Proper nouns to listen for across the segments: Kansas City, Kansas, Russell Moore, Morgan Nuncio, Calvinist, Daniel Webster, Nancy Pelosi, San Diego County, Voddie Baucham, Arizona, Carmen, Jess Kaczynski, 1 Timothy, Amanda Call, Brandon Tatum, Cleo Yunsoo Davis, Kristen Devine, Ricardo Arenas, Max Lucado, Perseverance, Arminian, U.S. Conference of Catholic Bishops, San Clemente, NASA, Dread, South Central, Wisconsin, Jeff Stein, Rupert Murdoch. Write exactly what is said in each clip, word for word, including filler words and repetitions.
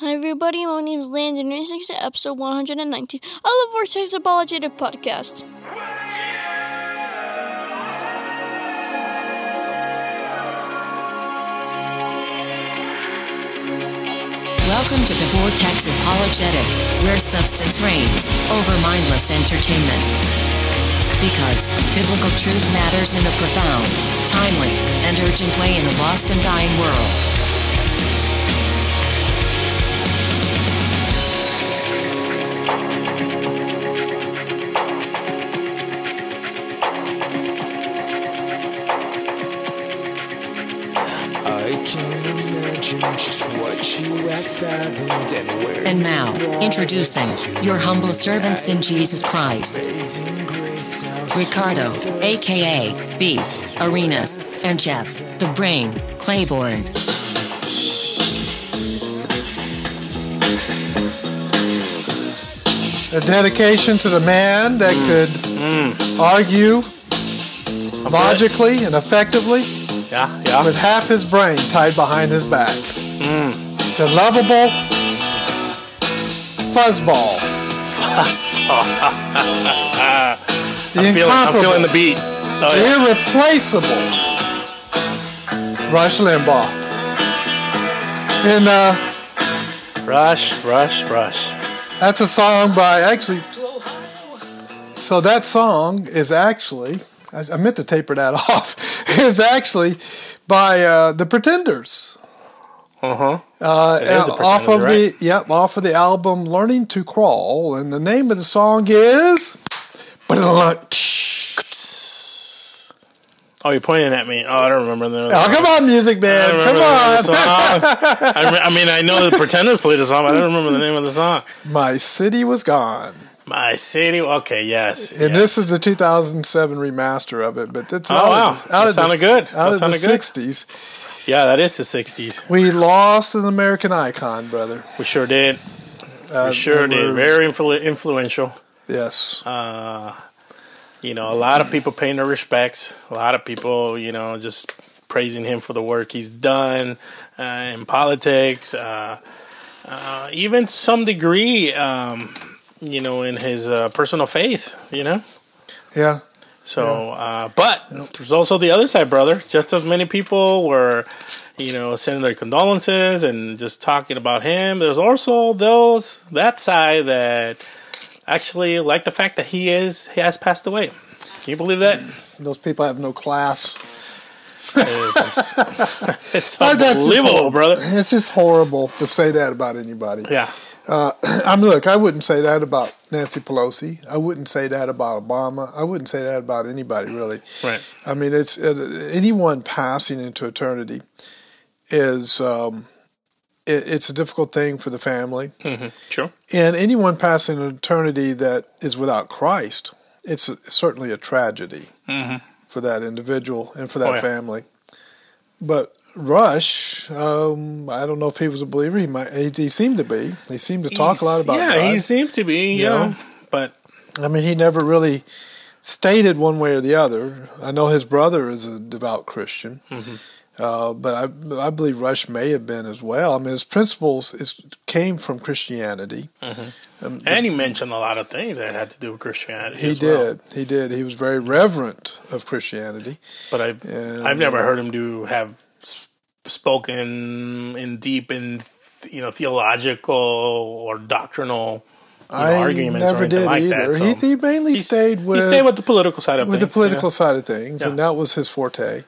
Hi everybody, my name is Landon, and this is episode one hundred nineteen of the Vortex Apologetic Podcast. Welcome to the Vortex Apologetic, where substance reigns over mindless entertainment. Because biblical truth matters in a profound, timely, and urgent way in a lost and dying world. And now, introducing your humble servants in Jesus Christ, Ricardo, aka B, Arenas, and Jeff, the Brain, Claiborne. A dedication to the man that could mm. argue logically and effectively. Yeah, yeah. With half his brain tied behind his back. Mm. The lovable fuzzball. Fuzzball. the I'm, feeling, I'm feeling the beat. Oh, the yeah. irreplaceable Rush Limbaugh. And, uh... Rush, Rush, Rush. That's a song by, actually... So that song is actually... I, I meant to taper that off. Is actually by uh, The Pretenders. Uh-huh. Uh, it is a pretender, off of right? the yeah, off of the album Learning to Crawl, and the name of the song is Oh, you're pointing at me. Oh, I don't remember the Oh, song. Come on, music man. Come on. I, re- I mean, I know The Pretenders played the song, but I don't remember the name of the song. My City Was Gone. My City, okay, yes. And yes. This is the two thousand seven remaster of it, but that's oh, out wow. of the, out that sounded the, good. Out that of the good. sixties. Yeah, that is the sixties. We lost an American icon, brother. We sure did. Uh, we sure did. Very influ- influential. Yes. Uh, you know, a lot of people paying their respects. A lot of people, you know, just praising him for the work he's done uh, in politics. Uh, uh, even to some degree... Um, you know, in his uh, personal faith, you know? Yeah. So, yeah. Uh, but there's also the other side, brother. Just as many people were, you know, sending their condolences and just talking about him. There's also those, that side that actually like the fact that he is, he has passed away. Can you believe that? Those people have no class. It's, just, it's unbelievable, brother. It's just horrible to say that about anybody. Yeah. Uh, I'm look. I wouldn't say that about Nancy Pelosi. I wouldn't say that about Obama. I wouldn't say that about anybody, really. Right. I mean, it's it, anyone passing into eternity is um, it, it's a difficult thing for the family. Mm-hmm. Sure. And anyone passing into eternity that is without Christ, it's a, certainly a tragedy mm-hmm. for that individual and for that oh, yeah. family. But. Rush, um, I don't know if he was a believer. He might. He, he seemed to be. They seemed to talk He's, a lot about yeah, God. Yeah, he seemed to be, you yeah. know. But, I mean, he never really stated one way or the other. I know his brother is a devout Christian, mm-hmm. uh, but I, I believe Rush may have been as well. I mean, his principles is, came from Christianity. Mm-hmm. Um, and he mentioned a lot of things that had to do with Christianity He as did. Well. He did. He was very reverent of Christianity. But I've, and, I've never heard him do have... spoken in deep and you know theological or doctrinal you know, I arguments never or anything did like either. That. So he, he mainly stayed with he stayed with the political side of with things, the political you know? side of things, yeah. and that was his forte.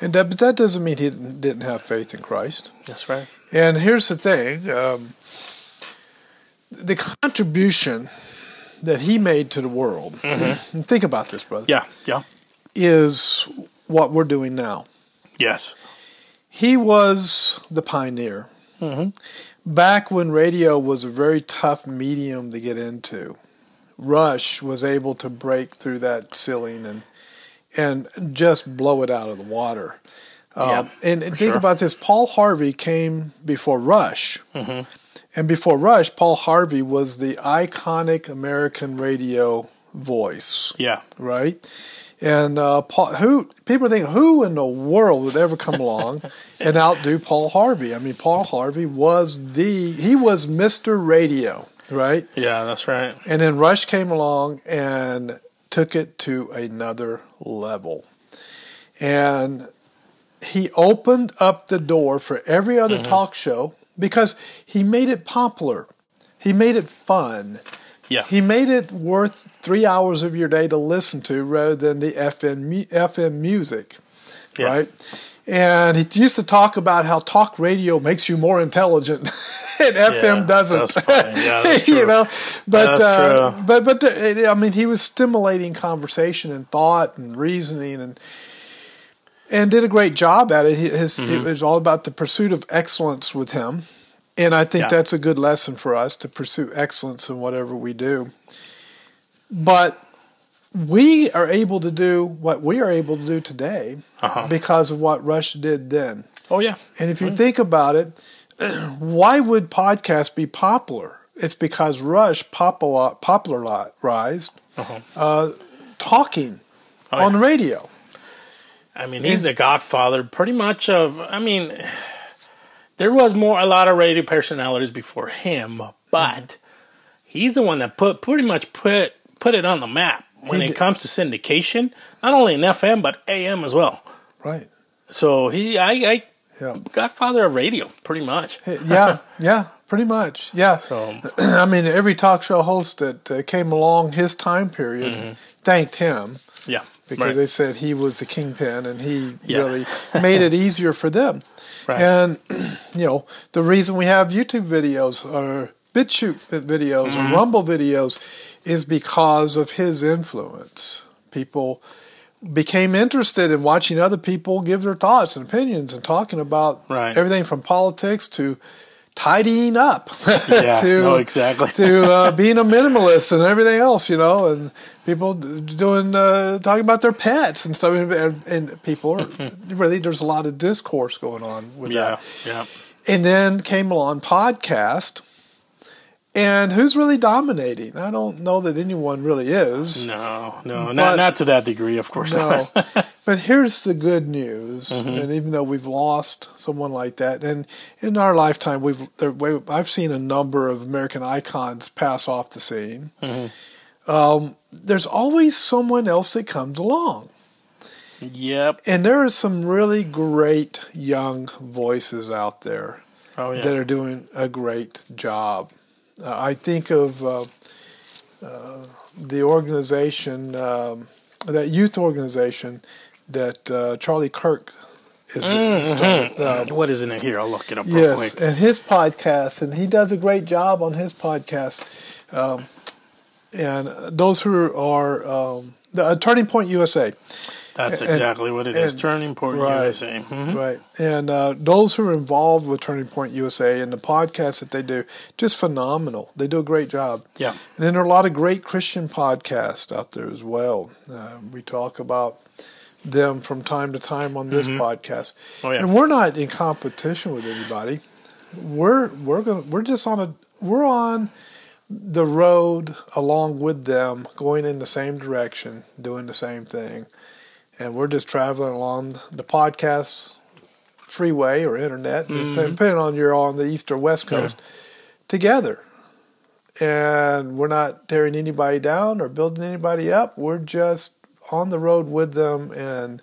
And that, but that doesn't mean he didn't, didn't have faith in Christ. That's right. And here's the thing: um, the contribution that he made to the world. Mm-hmm. And think about this, brother. Yeah, yeah. Is what we're doing now. Yes. He was the pioneer. Mm-hmm. Back when radio was a very tough medium to get into, Rush was able to break through that ceiling and and just blow it out of the water. Yep, um, and think sure. about this. Paul Harvey came before Rush. Mm-hmm. And before Rush, Paul Harvey was the iconic American radio voice. Yeah. Right? And uh, Paul, who people think, who in the world would ever come along and outdo Paul Harvey? I mean, Paul Harvey was the, he was Mister Radio, right? Yeah, that's right. And then Rush came along and took it to another level. And he opened up the door for every other mm-hmm. talk show because he made it popular. He made it fun. Yeah. He made it worth three hours of your day to listen to rather than the F M, F M music, yeah. right? And he used to talk about how talk radio makes you more intelligent, and yeah, F M doesn't. That's fine. Yeah, that's true. You know, but yeah, uh, true. but but I mean, he was stimulating conversation and thought and reasoning, and and did a great job at it. His, mm-hmm. It was all about the pursuit of excellence with him. And I think yeah. that's a good lesson for us, to pursue excellence in whatever we do. But we are able to do what we are able to do today uh-huh. because of what Rush did then. Oh, yeah. And if you mm. think about it, why would podcasts be popular? It's because Rush popular, popularized uh-huh. uh, talking oh, on yeah. the radio. I mean, he's and, the godfather pretty much of, I mean... There was more a lot of radio personalities before him, but he's the one that put pretty much put put it on the map when it comes to syndication, not only in F M but A M as well. Right. So he, I, I yeah. godfather of radio, pretty much. yeah, yeah, pretty much. Yeah. So I mean, every talk show host that uh, came along his time period mm-hmm. thanked him. Yeah. Because right. they said he was the kingpin, and he yeah. really made it easier for them. Right. And, you know, the reason we have YouTube videos or BitChute videos mm-hmm. or Rumble videos is because of his influence. People became interested in watching other people give their thoughts and opinions and talking about right. everything from politics to tidying up yeah, to, no, exactly. to uh, being a minimalist and everything else, you know, and people doing uh, talking about their pets and stuff. And, and people are really, there's a lot of discourse going on with yeah, that. Yeah. And then came along podcast. And who's really dominating? I don't know that anyone really is. No, no, but, not, not to that degree, of course no. not. But here's the good news, mm-hmm. and even though we've lost someone like that, and in our lifetime, we've I've seen a number of American icons pass off the scene. Mm-hmm. Um, there's always someone else that comes along. Yep. And there are some really great young voices out there oh, yeah. that are doing a great job. Uh, I think of uh, uh, the organization, um, that youth organization, that uh, Charlie Kirk is doing. Mm-hmm. Um, what is in it here? I'll look it up real yes, quick. Yes, and his podcast, and he does a great job on his podcast. Um, and those who are, um, the uh, Turning Point U S A. That's and, exactly what it and, is, Turning Point right, U S A. Mm-hmm. Right, and uh, those who are involved with Turning Point U S A and the podcasts that they do, just phenomenal. They do a great job. Yeah. And then there are a lot of great Christian podcasts out there as well. Uh, we talk about them from time to time on this mm-hmm. podcast. Oh, yeah. And we're not in competition with anybody. We're we're gonna we're just on a we're on the road along with them, going in the same direction, doing the same thing. And we're just traveling along the podcast freeway or internet, mm-hmm. depending on you're on the east or west coast, yeah. together. And we're not tearing anybody down or building anybody up. We're just on the road with them, and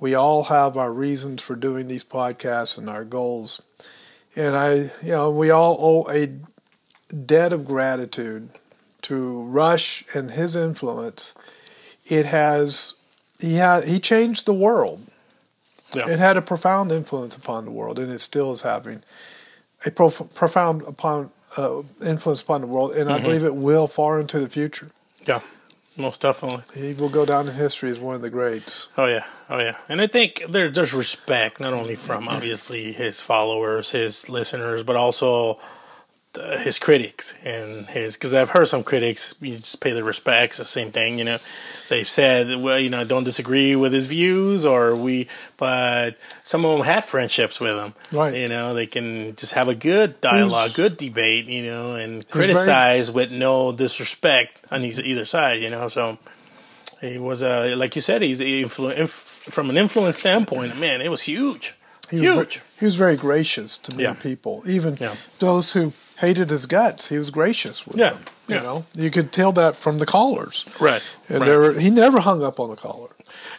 we all have our reasons for doing these podcasts and our goals. And I, you know, we all owe a debt of gratitude to Rush and his influence. It has... He had he changed the world. Yeah. It had a profound influence upon the world, and it still is having a prof- profound upon uh, influence upon the world, and mm-hmm. I believe it will far into the future. Yeah, most definitely. He will go down in history as one of the greats. Oh, yeah. Oh, yeah. And I think there, there's respect, not only from, obviously, his followers, his listeners, but also the, his critics. and his Because I've heard some critics, you just pay their respects, the same thing, you know. They've said, well, you know, I don't disagree with his views, or we, but some of them had friendships with him. Right. You know, they can just have a good dialogue, he's, good debate, you know, and criticize very, with no disrespect on either side, you know. So, He was, uh, like you said, he's influ- inf- from an influence standpoint, man, it was huge. He huge. Was, he was very gracious to many yeah. people, even yeah. those who hated his guts. He was gracious with yeah. them. You yeah. know, you could tell that from the callers. Right. And right. There were, he never hung up on the caller.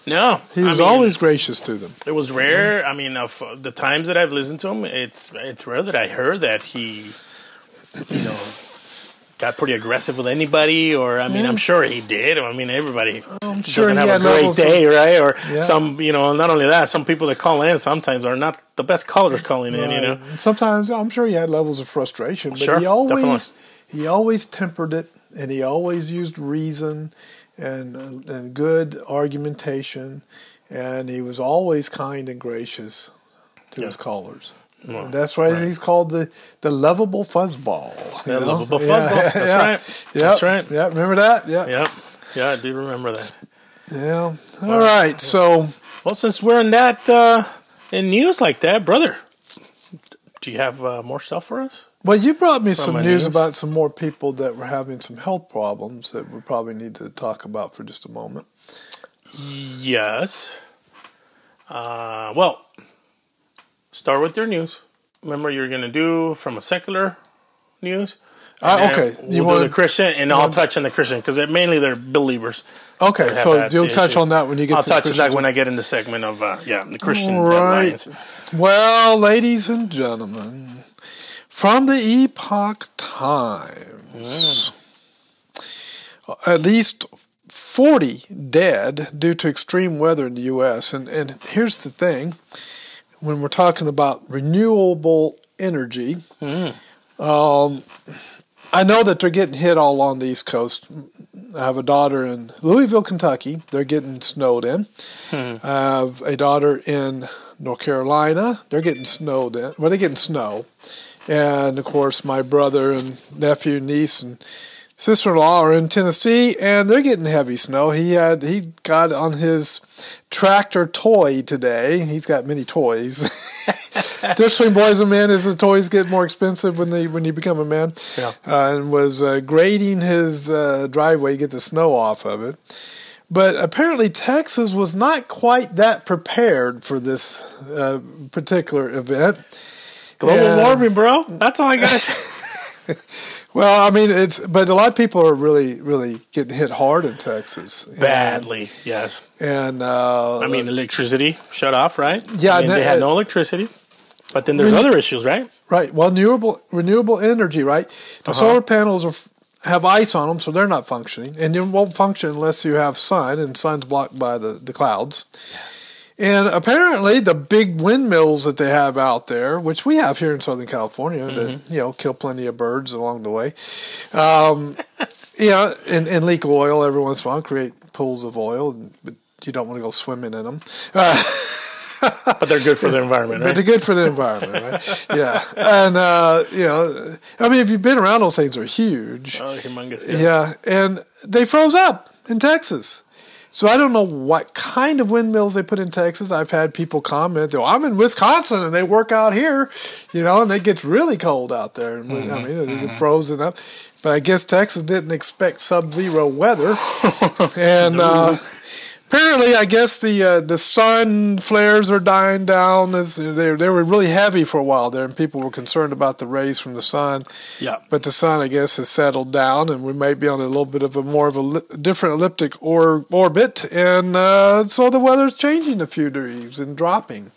No, he was I mean, always gracious to them. It was rare. Mm-hmm. I mean, of the times that I've listened to him, it's it's rare that I heard that he, you know, got pretty aggressive with anybody. Or I mean, yeah. I'm sure he did. I mean, everybody I'm doesn't sure have a great day, of, right? Or yeah. some, you know, not only that, some people that call in sometimes are not the best callers calling right. in. You know, sometimes I'm sure he had levels of frustration, but sure, he always definitely. he always tempered it, and he always used reason. And and good argumentation, and he was always kind and gracious to yeah. his callers. Well, that's why right. he's called the, the lovable fuzzball. The lovable yeah. fuzzball. That's yeah. right. Yep. That's right. Yeah, remember that? Yeah. Yep. Yeah, I do remember that. Yeah. All well, right. So, well, since we're in that uh, in news like that, brother, do you have uh, more stuff for us? Well, you brought me some news, news about some more people that were having some health problems that we probably need to talk about for just a moment. Yes. Uh, well, start with your news. Remember, you're going to do from a secular news. Uh, okay. We'll you do wanna, the Christian, and I'll touch on the Christian, because mainly they're believers. Okay, so you'll touch issue. on that when you get I'll to the I'll touch on that when I get in the segment of uh, yeah, the Christian right. headlines. Well, ladies and gentlemen, from the Epoch Times, yeah. at least forty dead due to extreme weather in the U S And, and here's the thing, when we're talking about renewable energy, mm. um, I know that they're getting hit all on the East Coast. I have a daughter in Louisville, Kentucky. They're getting snowed in. Mm. I have a daughter in North Carolina. They're getting snowed in. Well, they're getting snow. And, of course, my brother and nephew, niece, and sister-in-law are in Tennessee, and they're getting heavy snow. He had he got on his tractor toy today. He's got many toys. Difference between boys and men is the toys get more expensive when they when you become a man. Yeah. Uh, and was uh, grading his uh, driveway to get the snow off of it. But apparently Texas was not quite that prepared for this uh, particular event. Global and, warming, bro. That's all I got to say. Well, I mean, it's but a lot of people are really, really getting hit hard in Texas. Badly, and, yes. And uh, I mean, electricity shut off, right? Yeah, I mean, they had no electricity. But then there's re- other issues, right? Right. Well, renewable renewable energy, right? The uh-huh. solar panels are, have ice on them, so they're not functioning, and it won't function unless you have sun, and sun's blocked by the the clouds. Yeah. And apparently the big windmills that they have out there, which we have here in Southern California, mm-hmm. that, you know, kill plenty of birds along the way, um, you know, and, and leak oil every once in a while, create pools of oil, but you don't want to go swimming in them. Uh, but they're good for the environment, right? But they're good for the environment, right? Yeah. And, uh, you know, I mean, if you've been around, those things are huge. Oh, humongous, yeah. Yeah, and they froze up in Texas. So I don't know what kind of windmills they put in Texas. I've had people comment, though, I'm in Wisconsin and they work out here, you know, and it gets really cold out there. And mm-hmm. I mean, it gets frozen up. But I guess Texas didn't expect sub-zero weather. And uh, apparently, I guess the uh, the sun flares are dying down. As they, they were really heavy for a while there, and people were concerned about the rays from the sun. Yeah. But the sun, I guess, has settled down, and we might be on a little bit of a more of a li- different elliptic or orbit, and uh, so the weather's changing a few degrees and dropping,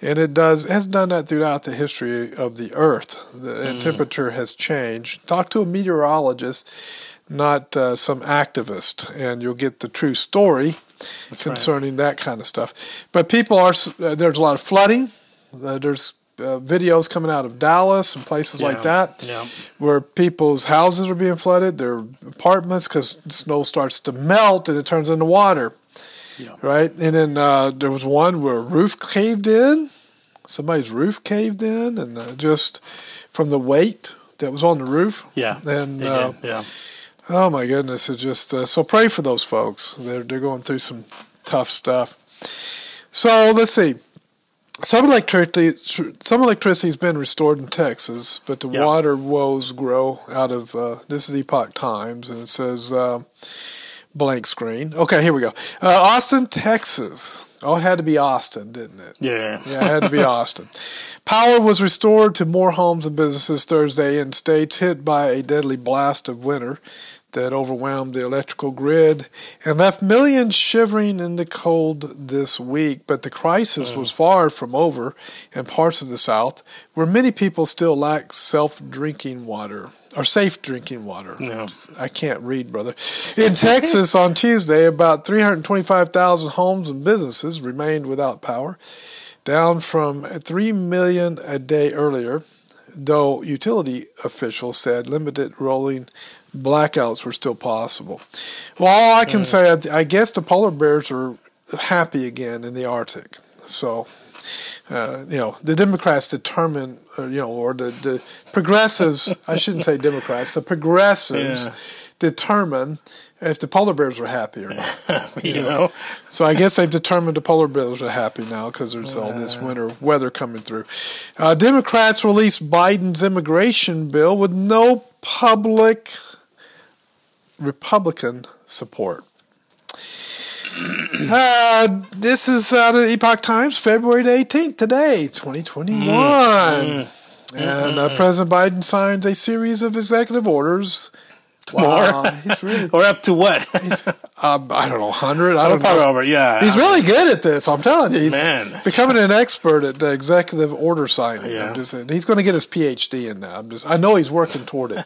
and it does has done that throughout the history of the Earth. The mm. temperature has changed. Talk to a meteorologist, not uh, some activist, and you'll get the true story. That's concerning right. that kind of stuff. But people are, uh, there's a lot of flooding. Uh, there's uh, videos coming out of Dallas and places yeah. like that yeah. where people's houses are being flooded, their apartments, because snow starts to melt and it turns into water. Yeah. Right? And then uh, there was one where a roof caved in. Somebody's roof caved in, and uh, just from the weight that was on the roof. Yeah. And, uh, yeah. Oh my goodness! It just uh, so pray for those folks. They're they're going through some tough stuff. So let's see. Some electricity some electricity has been restored in Texas, but the yep. water woes grow out of uh, this is Epoch Times, and it says uh, blank screen. Okay, here we go. Uh, Austin, Texas. Oh, it had to be Austin, didn't it? Yeah. Yeah, it had to be Austin. Power was restored to more homes and businesses Thursday in states hit by a deadly blast of winter that overwhelmed the electrical grid and left millions shivering in the cold this week. But the crisis mm. was far from over in parts of the South, where many people still lack self-drinking water. Or safe drinking water. No. I can't read, brother. In Texas on Tuesday, about three hundred twenty-five thousand homes and businesses remained without power, down from three million a day earlier, though utility officials said limited rolling blackouts were still possible. Well, all I can mm. say, I, th- I guess the polar bears are happy again in the Arctic. So... Uh, you know, the Democrats determine, or, you know, or the, the progressives, I shouldn't say Democrats, the progressives yeah. determine if the polar bears are happy or not. you you know? know? So I guess they've determined the polar bears are happy now because there's all this winter weather coming through. Uh, Democrats released Biden's immigration bill with no public Republican support. Uh, this is out of Epoch Times, February the eighteenth, today, twenty twenty-one. Mm-hmm. And uh, President Biden signs a series of executive orders. Wow. More? He's really, or up to what? um, I don't know, one hundred? I don't know. Over, yeah. He's really good at this, I'm telling you. He's Man. becoming an expert at the executive order signing. Yeah. I'm just, he's going to get his P H D in now. I'm just, I know he's working toward it.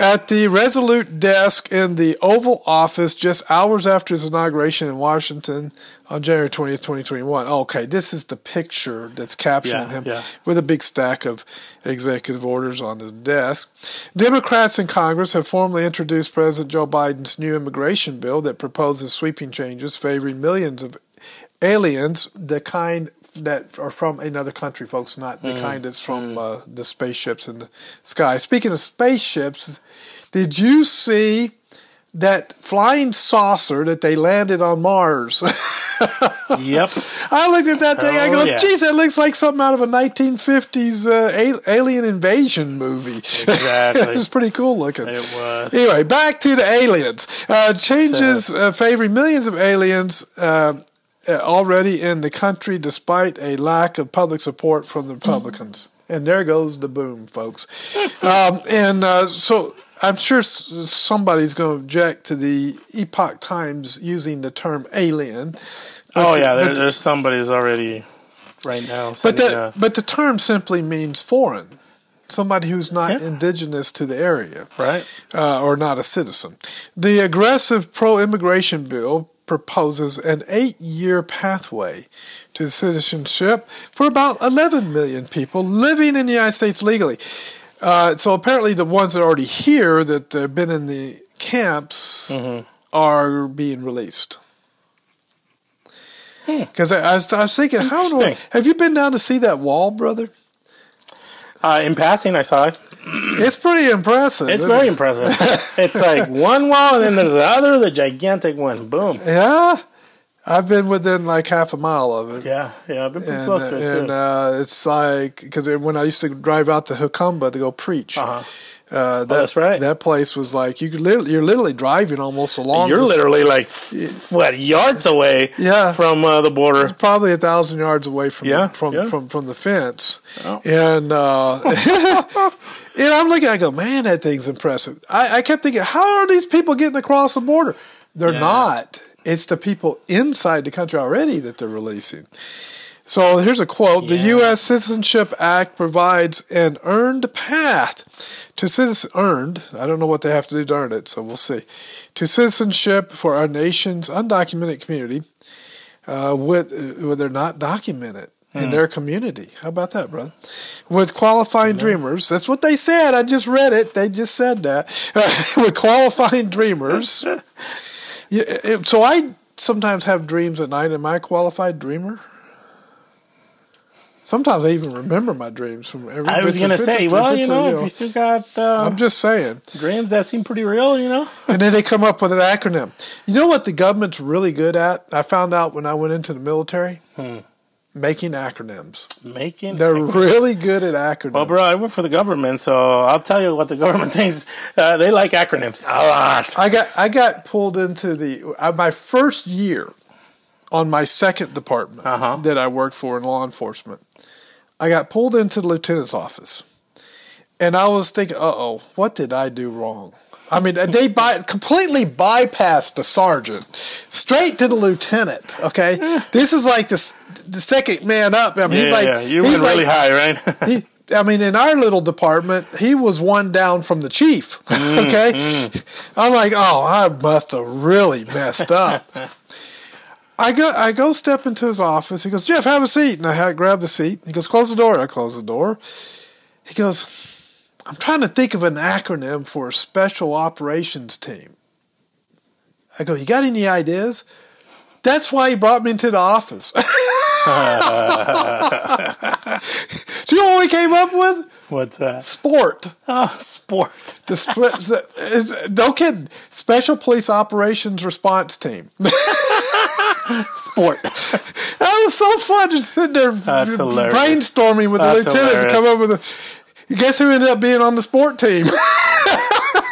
At the Resolute desk in the Oval Office just hours after his inauguration in Washington on January twentieth, twenty twenty-one. Okay, this is the picture that's capturing yeah, him yeah. with a big stack of executive orders on his desk. Democrats in Congress have formally introduced President Joe Biden's new immigration bill that proposes sweeping changes favoring millions of aliens, the kind that are from another country, folks, not the mm. kind that's from mm. uh, the spaceships in the sky. Speaking of spaceships, did you see that flying saucer that they landed on Mars? Yep. I looked at that thing. Oh, I go, yeah. geez, that looks like something out of a nineteen fifties uh, alien invasion movie. Exactly. It was pretty cool looking. It was. Anyway, back to the aliens. Uh, changes uh, favoring millions of aliens uh, already in the country despite a lack of public support from the Republicans. And there goes the boom, folks. um, and uh, so... I'm sure somebody's going to object to the Epoch Times using the term alien. Oh, yeah, there, there's somebody's already right now. But the, but the term simply means foreign, somebody who's not yeah. indigenous to the area, right? Uh, or not a citizen. The aggressive pro-immigration bill proposes an eight-year pathway to citizenship for about eleven million people living in the United States legally. Uh, so apparently the ones that are already here that have been in the camps mm-hmm. are being released. Because hmm. I, I, I was thinking, how do I, have you been down to see that wall, brother? Uh, in passing, I saw it. It's pretty impressive. It's very it? impressive. It's like one wall and then there's the other, the gigantic one. Boom. Yeah. I've been within like half a mile of it. Yeah, yeah, I've been pretty and, close to it, too. And uh, it's like, because when I used to drive out to Hucumba to go preach, uh-huh. uh, that, oh, that's right. that place was like, you could literally, you're literally driving almost along You're literally like, f- what, yards away yeah. from uh, the border. It's probably a thousand yards away from, yeah, from, yeah. from, from the fence. Oh. And, uh, and I'm looking, I go, man, that thing's impressive. I, I kept thinking, how are these people getting across the border? They're yeah. not. It's the people inside the country already that they're releasing. So here's a quote. Yeah. The U S Citizenship Act provides an earned path to citizen earned. I don't know what they have to do to earn it, so we'll see. To citizenship for our nation's undocumented community uh, with, where they're not documented mm. in their community. How about that, brother? With qualifying yeah. dreamers. That's what they said. I just read it. They just said that. With qualifying dreamers. Yeah, so I sometimes have dreams at night. Am I a qualified dreamer? Sometimes I even remember my dreams from every. I was going to say, well, you know, you know, if you still got. Uh, I'm just saying. Dreams that seem pretty real, you know. And then they come up with an acronym. You know what the government's really good at? I found out when I went into the military. Hmm. Making acronyms. Making They're acronyms. really good at acronyms. Well, bro, I work for the government, so I'll tell you what the government thinks. Uh, they like acronyms a lot. I got I got pulled into the uh, my first year on my second department uh-huh. that I worked for in law enforcement. I got pulled into the lieutenant's office, and I was thinking, uh-oh, what did I do wrong? I mean, they by, completely bypassed the sergeant, straight to the lieutenant, okay? This is like the, the second man up. I mean, yeah, he's like, yeah, you he's went really like, high, right? he, I mean, in our little department, he was one down from the chief, mm, okay? Mm. I'm like, oh, I must have really messed up. I go I go step into his office. He goes, Jeff, have a seat. And I grab the seat. He goes, close the door. I close the door. He goes... I'm trying to think of an acronym for a special operations team. I go, you got any ideas? That's why he brought me into the office. Do you know what we came up with? What's that? Sport. Oh, sport. The sp- no kidding. Special Police Operations Response Team. Sport. That was so fun just sitting there That's brainstorming hilarious. with That's the lieutenant hilarious. to come up with a... You guess who ended up being on the sport team? You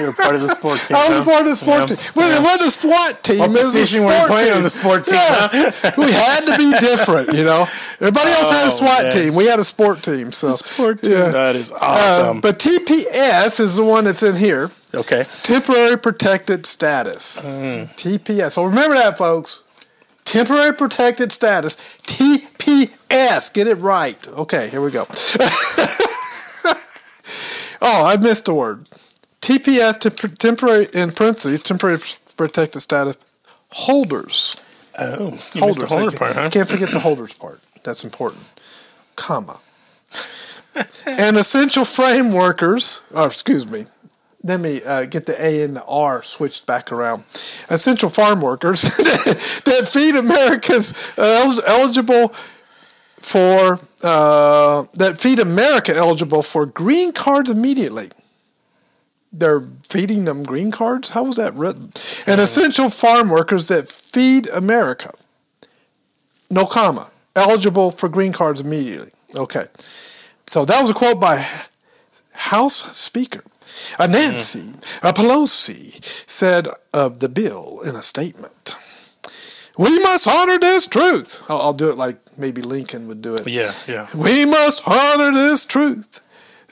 were part of the sport team. I was huh? part of the sport yeah. team. Well, yeah. It wasn't a SWAT team. What it was position were you playing on the sport team? Yeah. Huh? We had to be different, you know. Everybody else oh, had a SWAT man. team. We had a sport team. So sport team. Yeah. That is awesome. Uh, but T P S is the one that's in here. Okay. Temporary Protected Status. Mm. T P S. So remember that, folks. Temporary Protected Status. T P S. Get it right. Okay, here we go. Oh, I missed a word. T P S, temp- temporary, in parentheses, temporary protected status, holders. Oh, you holders. missed the holder part, huh? Can't forget the holders part. That's important. Comma. And essential frame workers, or excuse me, let me uh, get the A and the R switched back around. Essential farm workers that feed America's uh, eligible for... Uh, that feed America eligible for green cards immediately. They're feeding them green cards? How was that written? And essential farm workers that feed America. No comma. Eligible for green cards immediately. Okay. So that was a quote by House Speaker. A Nancy, mm-hmm. a Pelosi said of the bill in a statement. We must honor this truth. I'll, I'll do it like maybe Lincoln would do it. Yeah, yeah. We must honor this truth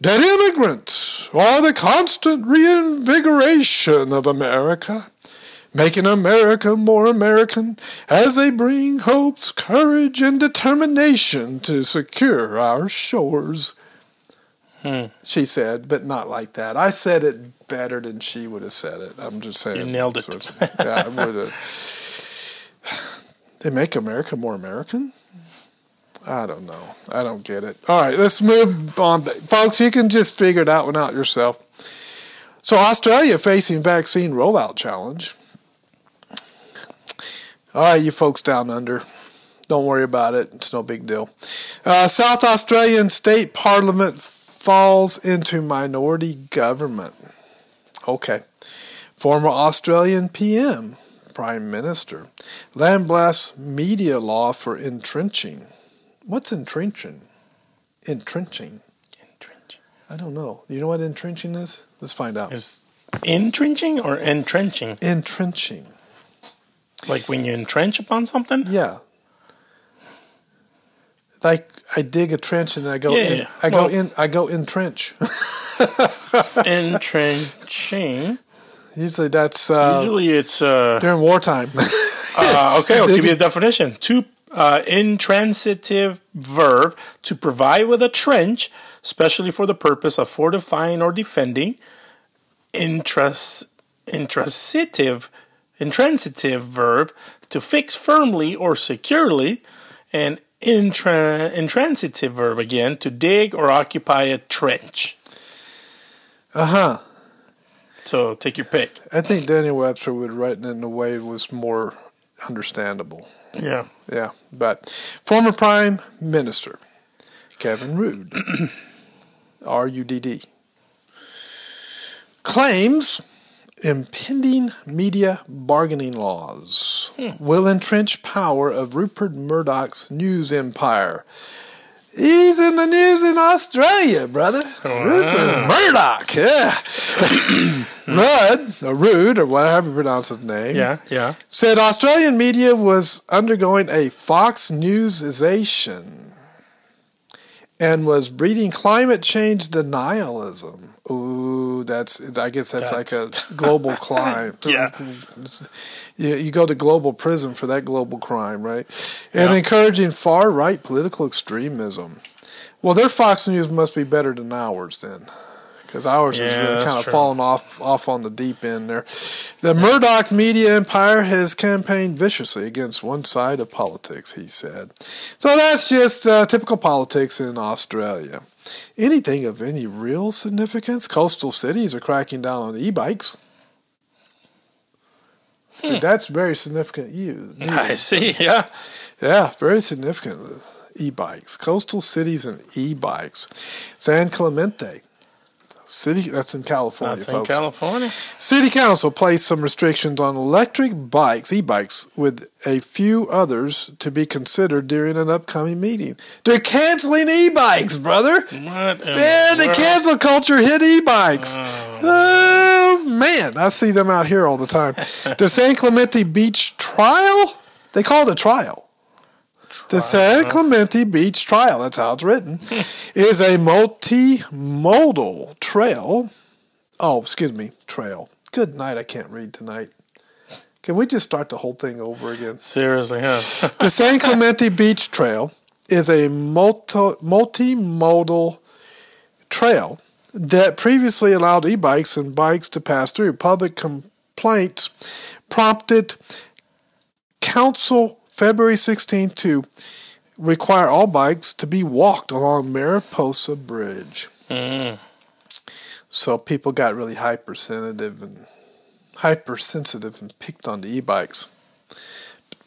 that immigrants are the constant reinvigoration of America, making America more American as they bring hopes, courage, and determination to secure our shores. Hmm. She said, but not like that. I said it better than she would have said it. I'm just saying. You nailed it. Yeah, I would have. They make America more American? I don't know. I don't get it. All right, let's move on. Folks, you can just figure that one out yourself. So Australia facing vaccine rollout challenge. All right, you folks down under. Don't worry about it. It's no big deal. Uh, South Australian State Parliament falls into minority government. Okay. Former Australian P M. Prime Minister. Lamblasts media law for entrenching. What's entrenching? Entrenching. Entrenching. I don't know. You know what entrenching is? Let's find out. Is entrenching or entrenching? Entrenching. Like when you entrench upon something? Yeah. Like I dig a trench and I go yeah, in, yeah. I well, go in I go entrench. Entrenching. Usually that's... Uh, Usually it's... Uh, during wartime. uh, okay, I'll give you a definition. To uh, intransitive verb, to provide with a trench, especially for the purpose of fortifying or defending. Intras, intransitive, intransitive verb, to fix firmly or securely. And intra, intransitive verb, again, to dig or occupy a trench. Uh-huh. So take your pick. I think Daniel Webster would write it in a way was more understandable. Yeah. Yeah. But former Prime Minister Kevin Rudd, R U D D, claims Impending media bargaining laws hmm. will entrench power of Rupert Murdoch's news empire. He's in the news in Australia, brother. Wow. Rupert Murdoch, yeah. Rudd, or Rude, or whatever you pronounce his name, yeah, yeah, said Australian media was undergoing a Fox Newsization and was breeding climate change denialism. Ooh, that's, I guess that's, that's like a global crime. Yeah. You, you go to global prison for that global crime, right? And yeah. encouraging far-right political extremism. Well, their Fox News must be better than ours then, because ours yeah, is really kind of true. falling off, off on the deep end there. The Murdoch media empire has campaigned viciously against one side of politics, he said. So that's just uh, typical politics in Australia. Anything of any real significance? Coastal cities are cracking down on e-bikes. Hmm. See, that's very significant. You, you I see, yeah. Yeah, very significant. E-bikes. Coastal cities and e-bikes. San Clemente. City, that's in California, that's folks. That's in California. City Council placed some restrictions on electric bikes, e-bikes, with a few others to be considered during an upcoming meeting. They're canceling e-bikes, brother. What man, the cancel culture hit e-bikes. Oh. oh, man. I see them out here all the time. The San Clemente Beach trial? They call it a trial. The San Clemente Beach Trail, that's how it's written, is a multimodal trail. Oh, excuse me, trail. Good night, I can't read tonight. Can we just start the whole thing over again? Seriously, huh? The San Clemente Beach Trail is a multi multimodal trail that previously allowed e-bikes and bikes to pass through. Public complaints prompted council February sixteenth to require all bikes to be walked along Mariposa Bridge. Mm. So people got really hypersensitive and hypersensitive and picked on the e-bikes.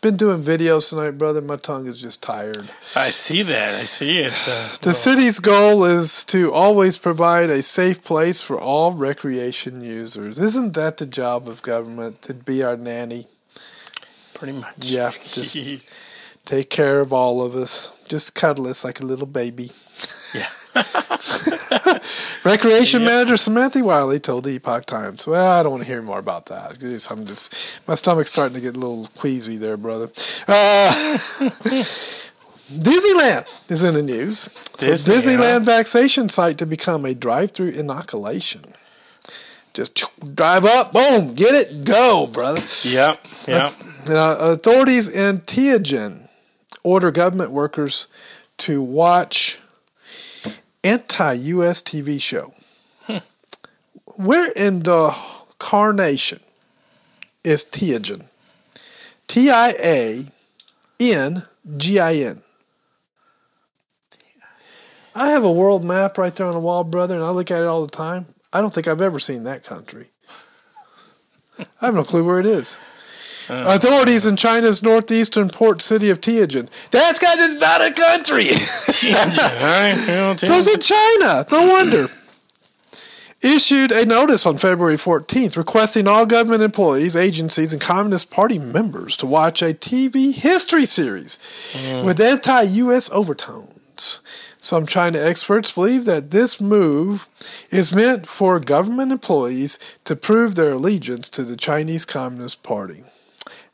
Been doing videos tonight, brother. My tongue is just tired. I see that. I see it. Uh, the city's goal is to always provide a safe place for all recreation users. Isn't that the job of government, to be our nanny? Pretty much. Yeah, just take care of all of us. Just cuddle us like a little baby. Yeah. Recreation yeah. manager Samantha Wiley told the Epoch Times. Well, I don't want to hear more about that. I'm just, my stomach's starting to get a little queasy there, brother. Uh, Disneyland is in the news. Disney, so Disneyland yeah. vaccination site to become a drive-through inoculation. Just drive up, boom, get it, go, brother. Yep, yep. Uh, authorities in Tianjin order government workers to watch anti-U S T V show. Hmm. Where in the carnation is Tianjin? T I A N G I N. I have a world map right there on the wall, brother, and I look at it all the time. I don't think I've ever seen that country. I have no clue where it is. Uh, Authorities in China's northeastern port city of Tianjin. That's because it's not a country. Tianjin. So it's in China. No wonder. Issued a notice on February fourteenth requesting all government employees, agencies, and Communist Party members to watch a T V history series mm. with anti-U S overtones. Some China experts believe that this move is meant for government employees to prove their allegiance to the Chinese Communist Party.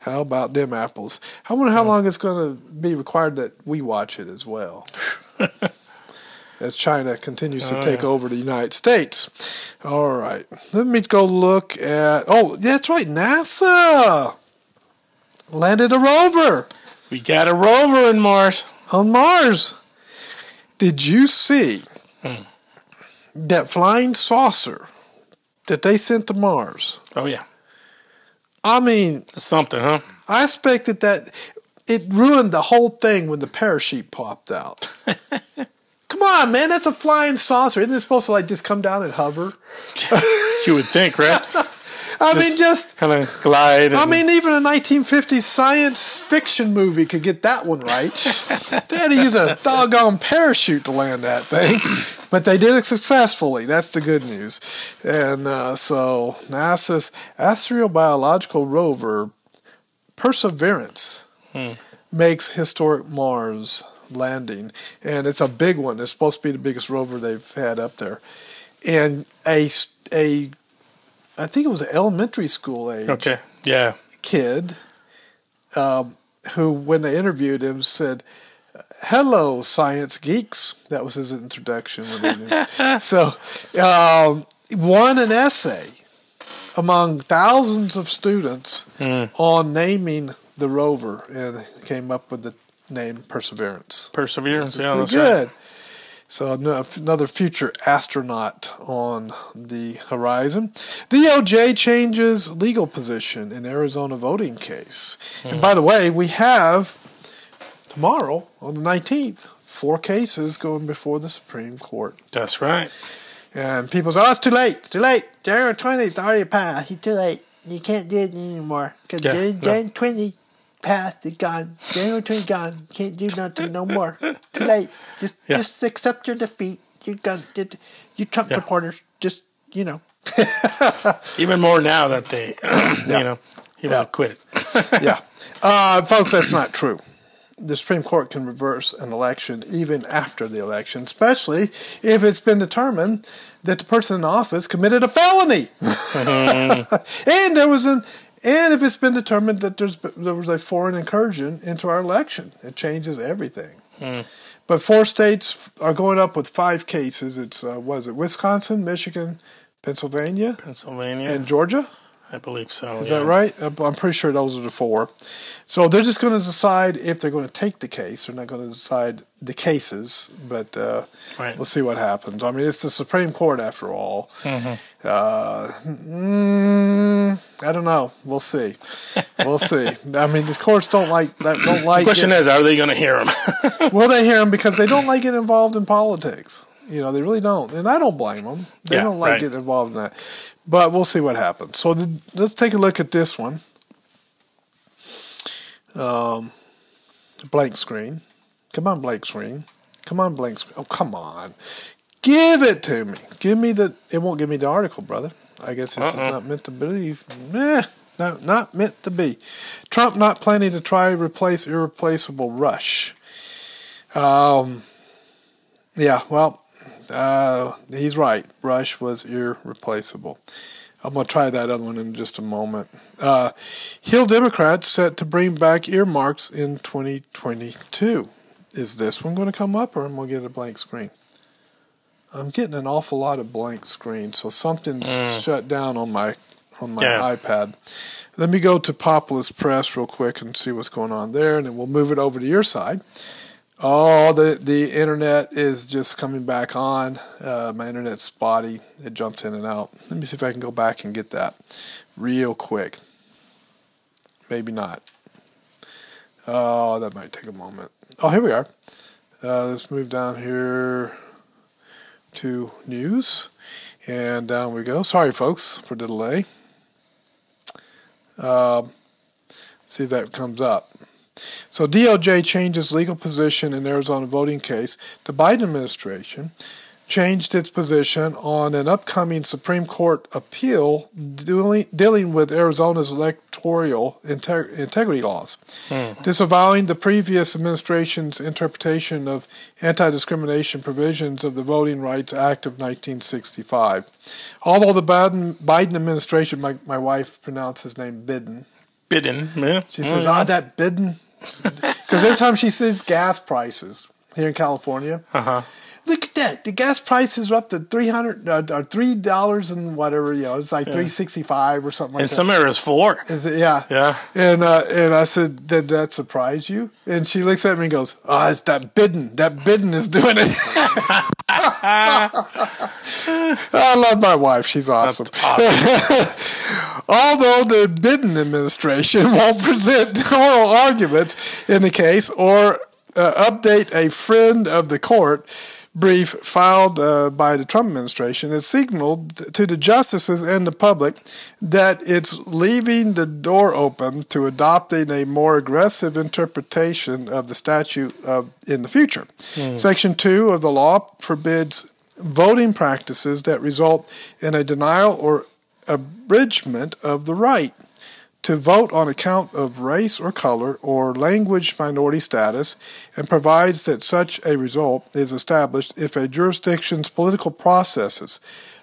How about them apples? I wonder how long it's going to be required that we watch it as well. As China continues to oh, take yeah. over the United States. All right. Let me go look at... Oh, that's right. NASA landed a rover. We got a rover in Mars. On Mars. Did you see hmm. that flying saucer that they sent to Mars? Oh, yeah. I mean... Something, huh? I expected that... It ruined the whole thing when the parachute popped out. Come on, man. That's a flying saucer. Isn't it supposed to, like, just come down and hover? You would think, right? I just mean, just kind of glide. I mean, even a nineteen fifties science fiction movie could get that one right. They had to use a doggone parachute to land that thing, but they did it successfully. That's the good news. And uh, so NASA's astrobiological rover Perseverance hmm. makes historic Mars landing, and it's a big one. It's supposed to be the biggest rover they've had up there, and a a. I think it was an elementary school age okay. yeah. kid um, who, when they interviewed him, said, "Hello, science geeks." That was his introduction. So, um, won an essay among thousands of students mm. on naming the rover and came up with the name Perseverance. Perseverance, yeah, that's good. Right. So another future astronaut on the horizon. D O J changes legal position in Arizona voting case. Mm. And by the way, we have tomorrow on the nineteenth, four cases going before the Supreme Court. That's right. And people say, "Oh, it's too late. It's too late. January twentieth already passed. It's too late. You can't do it anymore because yeah, January twentieth." Past it gone. January twentieth gone. Can't do nothing no more. Too late. Just yeah. just accept your defeat. You're gone. You Trump yeah. supporters. Just you know. Even more now that they, you yeah. know, he was yeah. acquitted. yeah, uh, folks, that's not true. The Supreme Court can reverse an election even after the election, especially if it's been determined that the person in office committed a felony, mm-hmm. and there was an. And if it's been determined that there's there was a foreign incursion into our election, it changes everything. Mm. But four states are going up with five cases. It's uh, was it Wisconsin, Michigan, Pennsylvania, Pennsylvania, and Georgia? I believe so. Is yeah. that right? I'm pretty sure those are the four. So they're just going to decide if they're going to take the case. They're not going to decide the cases, but uh, right. we'll see what happens. I mean, it's the Supreme Court after all. Mm-hmm. Uh, mm, I don't know. We'll see. We'll see. I mean, the courts don't like that. Don't like. The question it. is, are they going to hear them? Will they hear them? Because they don't like getting involved in politics. You know, they really don't. And I don't blame them. They yeah, don't like right. getting involved in that. But we'll see what happens. So the, let's take a look at this one. Um, blank screen. Come on, blank screen. Come on, blank screen. Oh, come on. Give it to me. Give me the... It won't give me the article, brother. I guess it's uh-uh. not meant to be. Eh, no, not meant to be. Trump not planning to try replace irreplaceable Rush. Um, yeah, well... Uh, he's right. Rush was irreplaceable. I'm going to try that other one in just a moment. Uh, Hill Democrats set to bring back earmarks in twenty twenty-two. Is this one going to come up, or am I going to get a blank screen? I'm getting an awful lot of blank screens, so something's mm. shut down on my on my yeah. iPad. Let me go to Populous Press real quick and see what's going on there, and then we'll move it over to your side. Oh, the, the internet is just coming back on. Uh, my internet's spotty. It jumps in and out. Let me see if I can go back and get that real quick. Maybe not. Oh, that might take a moment. Oh, here we are. Uh, let's move down here to news. And down we go. Sorry, folks, for the delay. Uh, see if that comes up. So D O J changes legal position in Arizona voting case. The Biden administration changed its position on an upcoming Supreme Court appeal dealing, dealing with Arizona's electoral integ- integrity laws, mm. disavowing the previous administration's interpretation of anti-discrimination provisions of the Voting Rights Act of nineteen sixty-five. Although the Biden, Biden administration, my, my wife pronounced his name Biden. Biden, yeah. She says, ah, oh, yeah. oh, that Biden. Because every time she sees gas prices here in California, uh-huh. look at that. The gas prices are up to three hundred uh, or three dollars and whatever. You know, it's like yeah. three sixty-five or something like and that. And some areas four. Is it? Yeah, yeah. And uh, and I said, did that surprise you? And she looks at me and goes, "Ah, oh, it's that Biden. That Biden is doing it." I love my wife. She's awesome. Although the Biden administration won't present oral arguments in the case or uh, update a friend of the court, brief filed uh, by the Trump administration, it signaled to the justices and the public that it's leaving the door open to adopting a more aggressive interpretation of the statute uh, in the future. Mm. Section two of the law forbids voting practices that result in a denial or abridgment of the right to vote on account of race or color or language minority status, and provides that such a result is established if a jurisdiction's political processes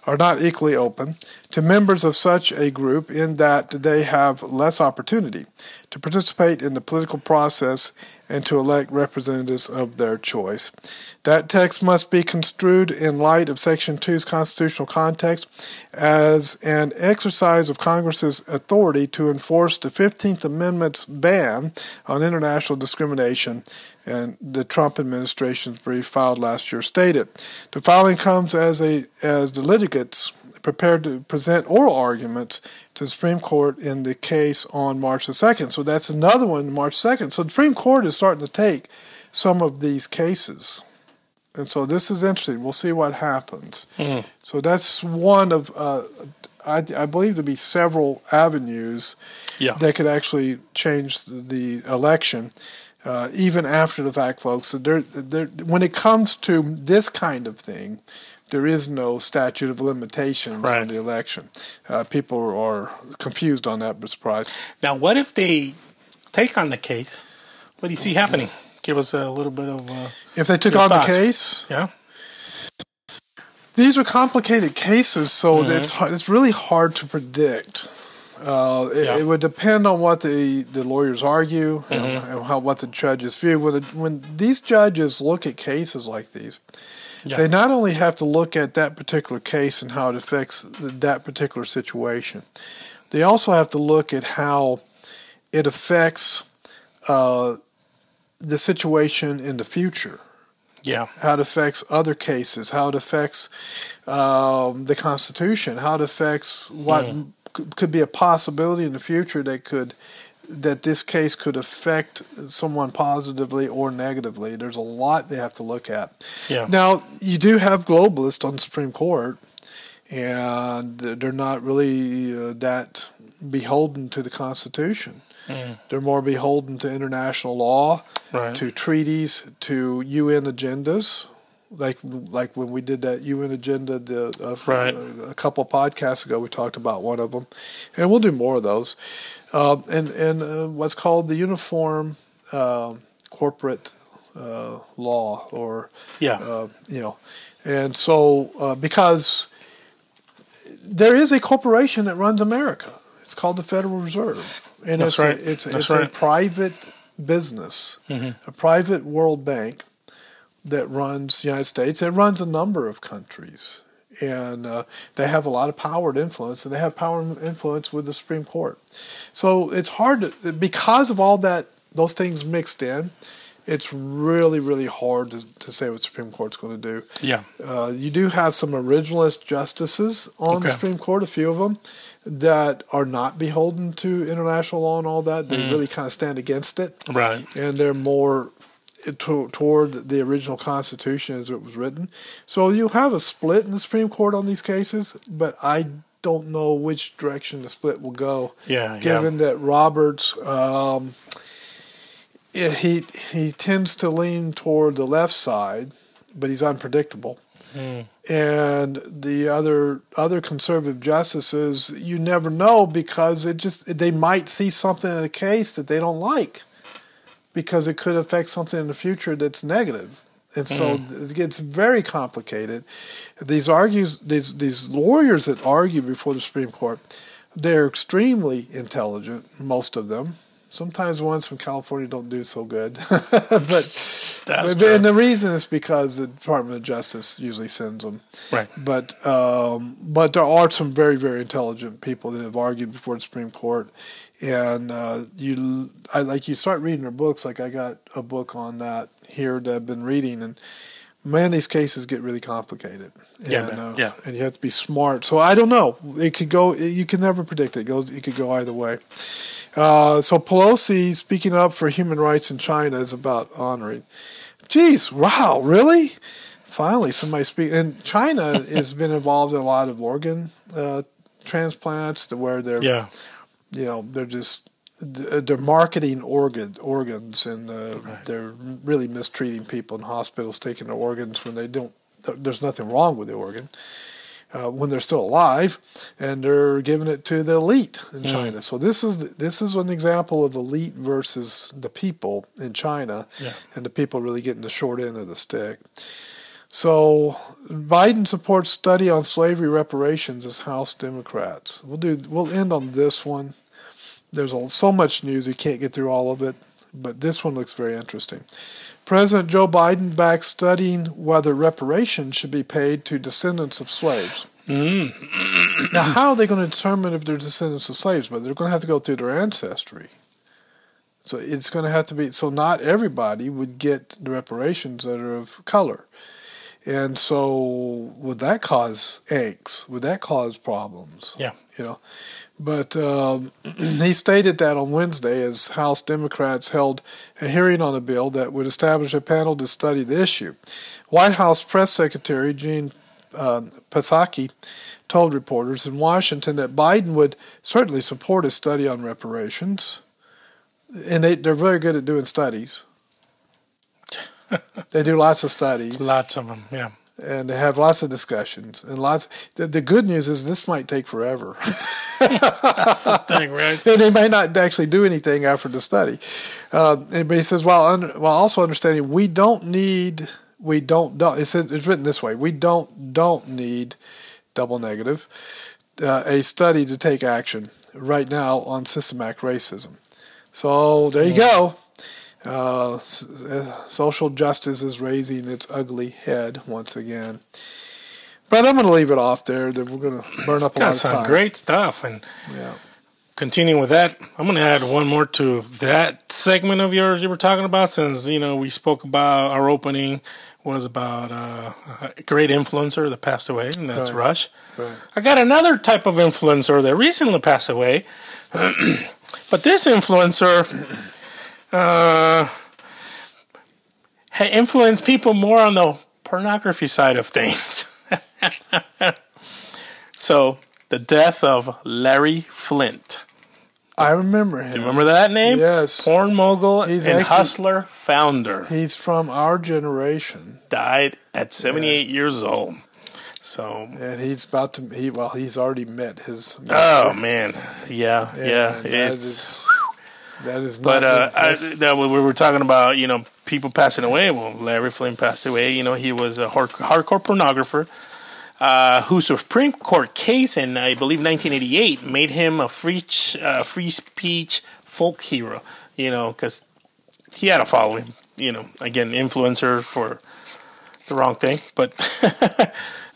are not equally open to members of such a group, in that they have less opportunity to participate in the political process and to elect representatives of their choice. That text must be construed in light of Section two's constitutional context as an exercise of Congress's authority to enforce the fifteenth Amendment's ban on international discrimination, and the Trump administration's brief filed last year stated. The filing comes as a as the litigants prepared to present oral arguments to the Supreme Court in the case on March the second. So that's another one, March second. So the Supreme Court is starting to take some of these cases. And so this is interesting. We'll see what happens. Mm-hmm. So that's one of, uh, I, I believe there'll be several avenues yeah. that could actually change the election, uh, even after the fact, folks. So there, there, when it comes to this kind of thing, there is no statute of limitations right. on the election. Uh, people are confused on that, but surprised. Now, what if they take on the case? What do you see happening? Give us a little bit of uh, if they took on thoughts. The case? Yeah. These are complicated cases, so mm-hmm. it's hard, it's really hard to predict. Uh, it, yeah. it would depend on what the, the lawyers argue mm-hmm. and, and how what the judges view. When, it, when these judges look at cases like these, yeah. they not only have to look at that particular case and how it affects that particular situation, they also have to look at how it affects uh, the situation in the future. Yeah. How it affects other cases, how it affects um, the Constitution, how it affects what mm. c- could be a possibility in the future that could that this case could affect someone positively or negatively. There's a lot they have to look at. Yeah. Now, you do have globalists on the Supreme Court, and they're not really uh, that beholden to the Constitution. Mm. They're more beholden to international law, right. to treaties, to U N agendas. Like like when we did that U N agenda the, uh, right. a, a couple of podcasts ago, we talked about one of them. And we'll do more of those. Uh, and and uh, what's called the Uniform uh, Corporate uh, Law. or yeah. uh, you know, And so uh, because there is a corporation that runs America. It's called the Federal Reserve. And That's it's right. a, it's, That's it's right. a private business, mm-hmm. a private world bank that runs the United States. It runs a number of countries, and uh, they have a lot of power and influence, and they have power and influence with the Supreme Court. So it's hard to, because of all that, those things mixed in, it's really, really hard to, to say what the Supreme Court's going to do. Yeah, uh, you do have some originalist justices on okay. the Supreme Court, a few of them, that are not beholden to international law and all that. They mm. really kind of stand against it. Right. And they're more toward the original Constitution as it was written. So you have a split in the Supreme Court on these cases, but I don't know which direction the split will go. Yeah, given yeah. that Roberts, um, he he tends to lean toward the left side, but he's unpredictable. Mm. And the other other conservative justices, you never know, because it just they might see something in a case that they don't like, because it could affect something in the future that's negative. And so mm. it gets very complicated. These argues, these these lawyers that argue before the Supreme Court, they're extremely intelligent, most of them. Sometimes ones from California don't do so good. but, That's but and the reason is because the Department of Justice usually sends them. Right. But, um, but there are some very, very intelligent people that have argued before the Supreme Court. And uh, you, I, like you start reading their books. Like I got a book on that here that I've been reading, and man, these cases get really complicated. And, yeah, man. Uh, yeah, and you have to be smart. So I don't know. It could go. It, you can never predict it. It goes. It could go either way. Uh, so Pelosi speaking up for human rights in China is about honoring. Jeez, wow, really? finally somebody speaks. And China has been involved in a lot of organ uh, transplants, to where they're, yeah. you know, they're just they're marketing organ organs, and uh, right. they're really mistreating people in hospitals, taking their organs when they don't. There's nothing wrong with the organ. Uh, when they're still alive, and they're giving it to the elite in mm. China. So this is this is an example of elite versus the people in China, yeah. and the people really getting the short end of the stick. So Biden supports study on slavery reparations as House Democrats. We'll do. We'll end on this one. There's so much news you can't get through all of it, but this one looks very interesting. President Joe Biden backs studying whether reparations should be paid to descendants of slaves. Mm. Now, how are they going to determine if they're descendants of slaves? But they're going to have to go through their ancestry. So it's going to have to be, so not everybody would get the reparations that are of color. And so would that cause angst? Would that cause problems? Yeah. You know, but um, he stated that on Wednesday as House Democrats held a hearing on a bill that would establish a panel to study the issue. White House Press Secretary Jean uh, Psaki told reporters in Washington that Biden would certainly support a study on reparations, and they, they're very good at doing studies. They do lots of studies. Lots of them, yeah. And they have lots of discussions and lots. The, the good news is this might take forever. That's the thing, right? And they may not actually do anything after the study. Uh, but he says, while under, while also understanding, we don't need, we don't don't. It's, it's written this way: we don't don't need double negative uh, a study to take action right now on systematic racism. So there you go. Uh, social justice is raising its ugly head once again. But I'm going to leave it off there. Then we're going to burn up a lot of time. That's some great stuff. And yeah. continuing with that, I'm going to add one more to that segment of yours you were talking about, since, you know, we spoke about our opening was about uh, a great influencer that passed away, and that's right. Rush. Right. I got another type of influencer that recently passed away. But this influencer... Uh, influence people more on the pornography side of things. So, the death of Larry Flint. I remember him. Do you remember that name? Yes. Porn mogul he's and actually, hustler founder. He's from our generation. Died at seventy-eight yeah. years old. So and he's about to he well he's already met his. Mentor. Oh man, yeah, and yeah, it's. That is not but uh, I, that we were talking about, you know, people passing away. Well, Larry Flint passed away. You know, he was a hard, hardcore pornographer uh, whose Supreme Court case in, I believe, nineteen eighty-eight made him a free uh, free speech folk hero, you know, because he had a following, you know, again, influencer for the wrong thing. But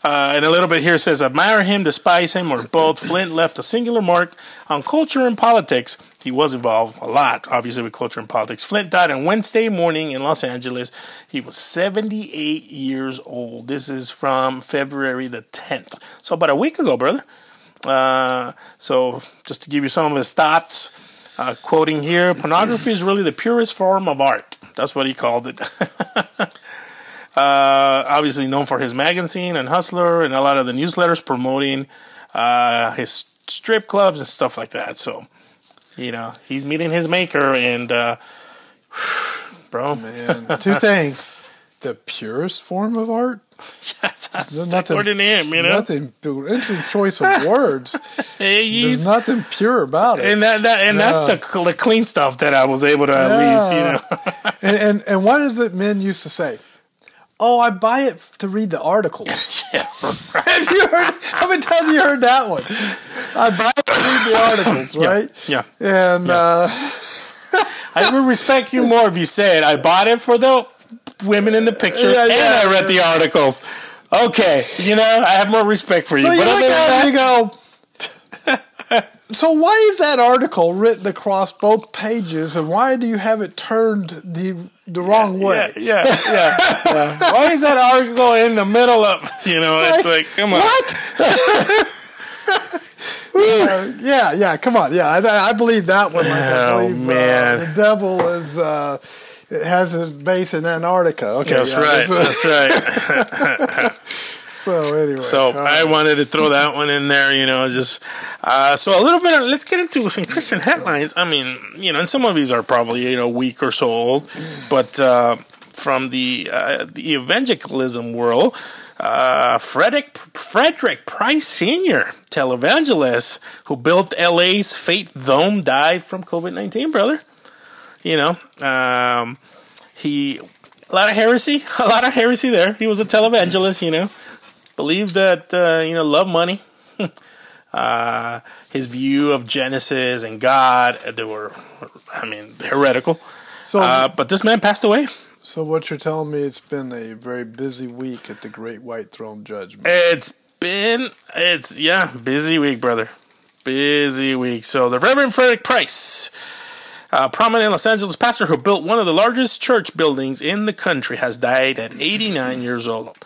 Uh, and a little bit here says, admire him, despise him, or both. Flint left a singular mark on culture and politics. He was involved a lot, obviously, with culture and politics. Flint died on Wednesday morning in Los Angeles. He was seventy-eight years old. This is from February the tenth. So about a week ago, brother. Uh, so just to give you some of his thoughts, uh, quoting here, pornography is really the purest form of art. That's what he called it. Uh, obviously known for his magazine and Hustler and a lot of the newsletters promoting uh, his strip clubs and stuff like that. So, you know, he's meeting his maker and, uh, bro. Man, two things. The purest form of art? Yes, that's according to him, you know? Nothing, interesting choice of words. There's nothing pure about it. And that, that and yeah. that's the, the clean stuff that I was able to at yeah. least, you know. and, and, and what is it men used to say? Oh, I buy it to read the articles. Yeah, right. Have you heard? How many times have you heard that one? I buy it to read the articles, right? Yeah. yeah. And yeah. Uh, I would respect you more if you said, I bought it for the women in the picture yeah, and yeah, I read yeah. the articles. Okay, you know, I have more respect for you. So but you look at it and you go, so why is that article written across both pages, and why do you have it turned the... The wrong yeah, way. Yeah, yeah, yeah, yeah. Why is that article in the middle of, you know, it's like, it's like come on. What? uh, yeah, yeah, come on. Yeah, I, I believe that one. Like, oh, I believe, man. Uh, the devil is, uh, It has its base in Antarctica. Okay, that's yeah, right. That's, that's right. So anyway, so um, I wanted to throw that one in there. You know, just uh, so a little bit. Of, let's get into some Christian headlines. I mean, you know, and some of these are probably you know a week or so old, but uh, from the uh, the evangelicalism world. Uh, Frederick, Frederick Price Senior, televangelist who built L A's Faith Dome, died from COVID nineteen, brother. You know, um, he, a lot of heresy, a lot of heresy there. He was a televangelist, you know, believed that, uh, you know, love money. uh, his view of Genesis and God, they were, I mean, heretical. So, uh, but this man passed away. So what you're telling me, it's been a very busy week at the Great White Throne Judgment. It's been, it's, yeah, busy week, brother. Busy week. So the Reverend Frederick Price, a prominent Los Angeles pastor who built one of the largest church buildings in the country, has died at eighty-nine years old.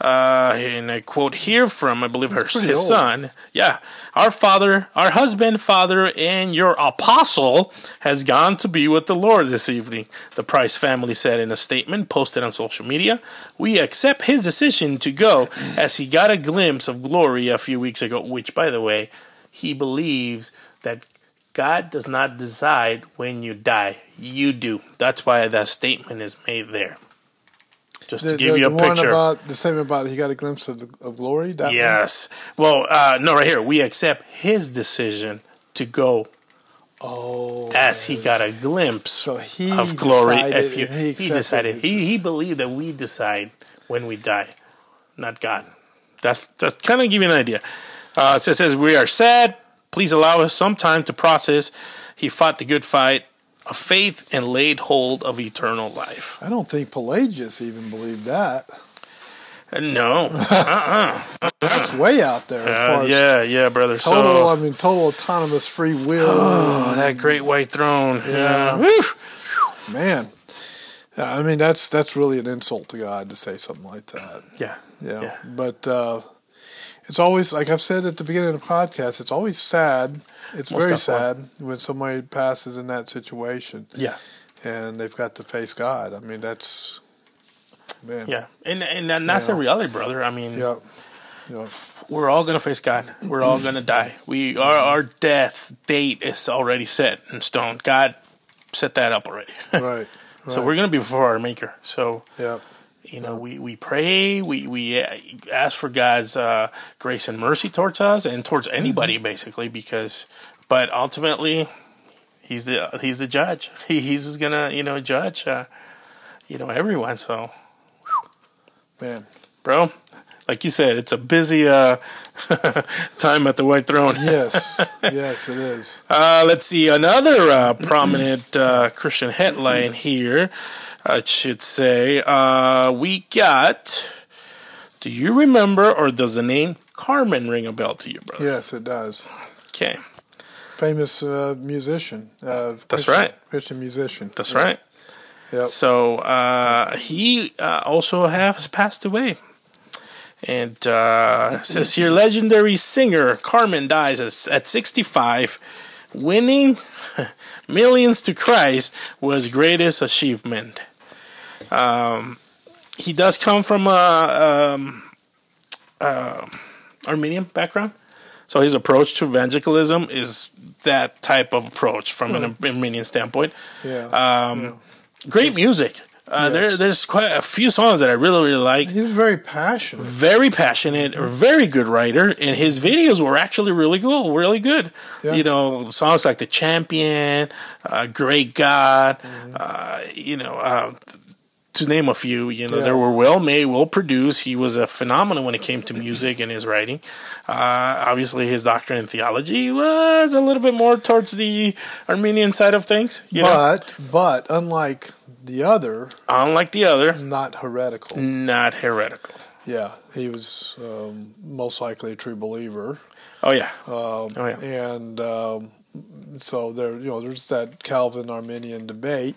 Uh, and I quote here from, I believe, her, his old. son. Yeah. Our father, our husband, father, and your apostle has gone to be with the Lord this evening, the Price family said in a statement posted on social media. We accept his decision to go as he got a glimpse of glory a few weeks ago, which, by the way, he believes that God does not decide when you die. You do. That's why that statement is made there. Just the, to give the, you a the picture. One about, the statement about he got a glimpse of, the, of glory? That yes. One? Well, uh, no, right here. We accept his decision to go oh, as he got a glimpse so he of glory. If you, he, he decided. He, he believed that we decide when we die, not God. That's, that's kind of give you an idea. Uh, so it says, we are sad. Please allow us some time to process. He fought the good fight of faith and laid hold of eternal life. I don't think Pelagius even believed that. No. uh-uh. Uh-uh. That's way out there. As uh, far yeah, as yeah, brother. Total, so, I mean, total autonomous free will. Oh, that great white throne. Yeah. yeah. Man. I mean, that's that's really an insult to God to say something like that. Yeah. Yeah. yeah. But... Uh, It's always, like I've said at the beginning of the podcast, it's always sad. It's Most very sad one. when somebody passes in that situation. Yeah. And they've got to face God. I mean, that's, man. Yeah. And and, and that's yeah. the reality, brother. I mean, yeah. Yeah. we're all going to face God. We're all going to die. We our, our death date is already set in stone. God set that up already. right. right. So we're going to be before our Maker. So, yeah. You know, we, we pray, we, we ask for God's uh, grace and mercy towards us and towards anybody, basically, because, but ultimately, he's the he's the judge. He, he's going to, you know, judge, uh, you know, everyone, so. Man. Bro, like you said, it's a busy uh, time at the White Throne. yes, yes, it is. Uh, let's see, another uh, prominent uh, Christian headline here. I should say, uh, we got, do you remember or does the name Carmen ring a bell to you, brother? Yes, it does. Okay. Famous uh, musician. Uh, That's Christian, right. Christian musician. That's yeah. right. Yep. So uh, he uh, also has passed away. And uh, it says here, legendary singer Carmen dies at, at sixty-five. Winning millions to Christ was greatest achievement. Um, he does come from a um, uh, Armenian background, so his approach to evangelicalism is that type of approach from an Armenian standpoint. Yeah, um, yeah. Great music. Uh, yes. There, there's quite a few songs that I really, really like. He was very passionate, very passionate, a very good writer, and his videos were actually really cool, really good. Yeah. You know, songs like "The Champion," uh, "Great God," mm-hmm. uh, you know, uh, to name a few. You know, yeah. they were well made, well produced. He was a phenomenon when it came to music and his writing. Uh, obviously, his doctrine in theology was a little bit more towards the Armenian side of things. You but, know? but unlike. The other, unlike the other, not heretical. Not heretical. Yeah, he was um, most likely a true believer. Oh yeah. Um, oh yeah. And um, so there, you know, there's that Calvin-Arminian debate.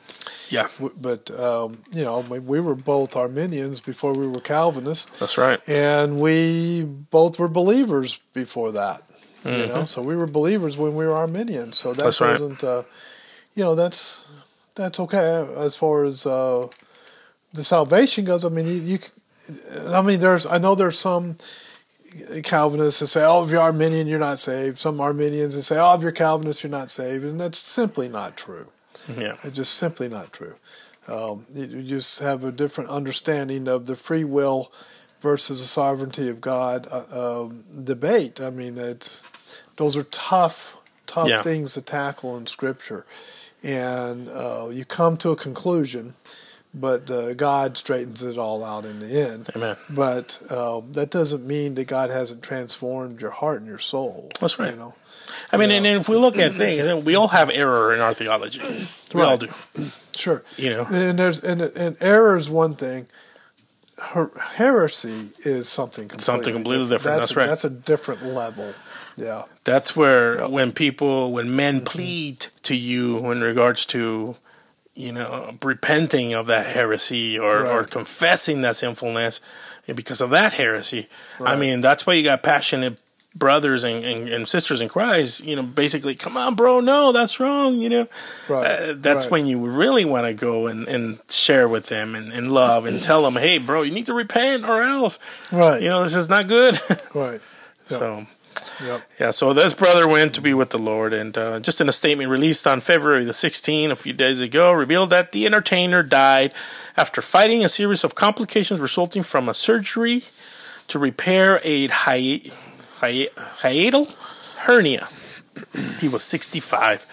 Yeah. W- but um, you know, we, we were both Arminians before we were Calvinists. That's right. And we both were believers before that. Mm-hmm. You know, so we were believers when we were Arminians. So that that's wasn't, right. uh, you know, that's. that's okay as far as uh, the salvation goes. I mean, you, you can, I mean, there's, I know there's some Calvinists that say, oh, if you're Arminian, you're not saved. Some Arminians that say, oh, if you're Calvinist, you're not saved. And that's simply not true. Yeah. It's just simply not true. Um, you just have a different understanding of the free will versus the sovereignty of God uh, um, debate. I mean, it's those are tough, tough yeah. things to tackle in Scripture. And uh, you come to a conclusion, but uh, God straightens it all out in the end. Amen. But uh, that doesn't mean that God hasn't transformed your heart and your soul. That's right. You know? I mean, uh, and, and if we look at things, we all have error in our theology. We right. all do. Sure. You know, and there's and, and error is one thing. Her, heresy is something completely something completely different. different. That's, that's right. A, that's a different level. Yeah. That's where yep. when people, when men mm-hmm. plead to you in regards to, you know, repenting of that heresy or, right. or confessing that sinfulness because of that heresy. Right. I mean, that's why you got passionate brothers and, and, and sisters in Christ, you know, basically, come on, bro, no, that's wrong, you know. Right. Uh, that's right. when you really want to go and, and share with them and, and love and tell them, hey, bro, you need to repent or else. Right. You know, this is not good. Right. Yep. So. Yep. Yeah, so this brother went to be with the Lord, and uh, just in a statement released on February the sixteenth, a few days ago, revealed that the entertainer died after fighting a series of complications resulting from a surgery to repair a hi- hi- hiatal hernia. He was sixty-five.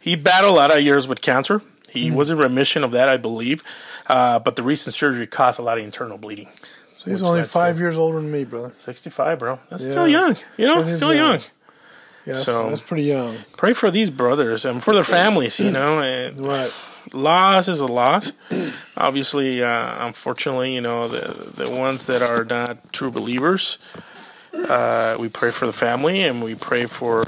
He battled a lot of years with cancer. He mm-hmm. was in remission of that, I believe, uh, but the recent surgery caused a lot of internal bleeding. So he's Which only five cool. years older than me, brother. sixty-five, bro. That's yeah. still young. You know, still right. young. Yeah, that's, so, that's pretty young. Pray for these brothers and for their families, you know. And right. loss is a loss. Obviously, uh, unfortunately, you know, the, the ones that are not true believers, uh, we pray for the family and we pray for,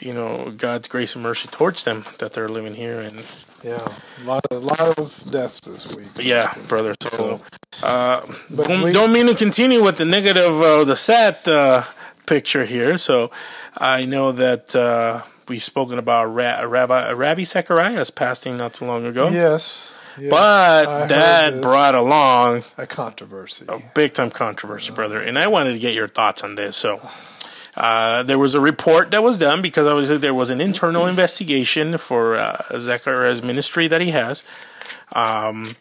you know, God's grace and mercy towards them that they're living here. And yeah, a lot of, a lot of deaths this week. Yeah, brother. So, uh, but don't, we, don't mean to continue with the negative, uh, the sad uh, picture here. So, I know that uh, we've spoken about Ra- Rabbi, Rabbi Zacharias passing not too long ago. Yes, yes but I that brought along a controversy, a big time controversy, uh, brother. And I wanted to get your thoughts on this. So. Uh, there was a report that was done because obviously there was an internal investigation for uh, Zachariah's ministry that he has. Um,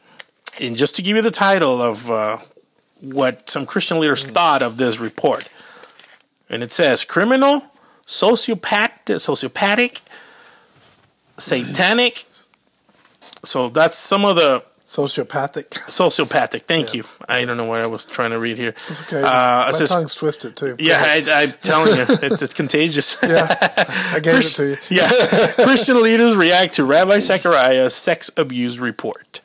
and just to give you the title of uh, what some Christian leaders thought of this report. And it says, criminal, sociopath, sociopathic, satanic. So that's some of the... Sociopathic. Sociopathic. Thank yeah. you. I don't know what I was trying to read here. It's okay. Uh, My says, tongue's twisted too. Yeah, I, I'm telling you, it's, it's contagious. Yeah, I gave it to you. Yeah, Christian leaders react to Rabbi Zacharias' sex abuse report.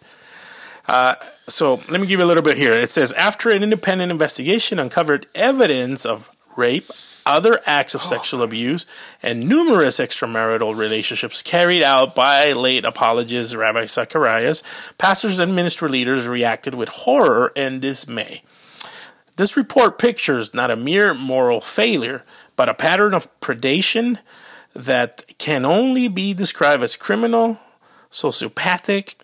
Uh, so let me give you a little bit here. It says after an independent investigation uncovered evidence of rape, other acts of oh. sexual abuse, and numerous extramarital relationships carried out by late apologists Rabbi Zacharias, pastors and ministry leaders reacted with horror and dismay. This report pictures not a mere moral failure, but a pattern of predation that can only be described as criminal, sociopathic,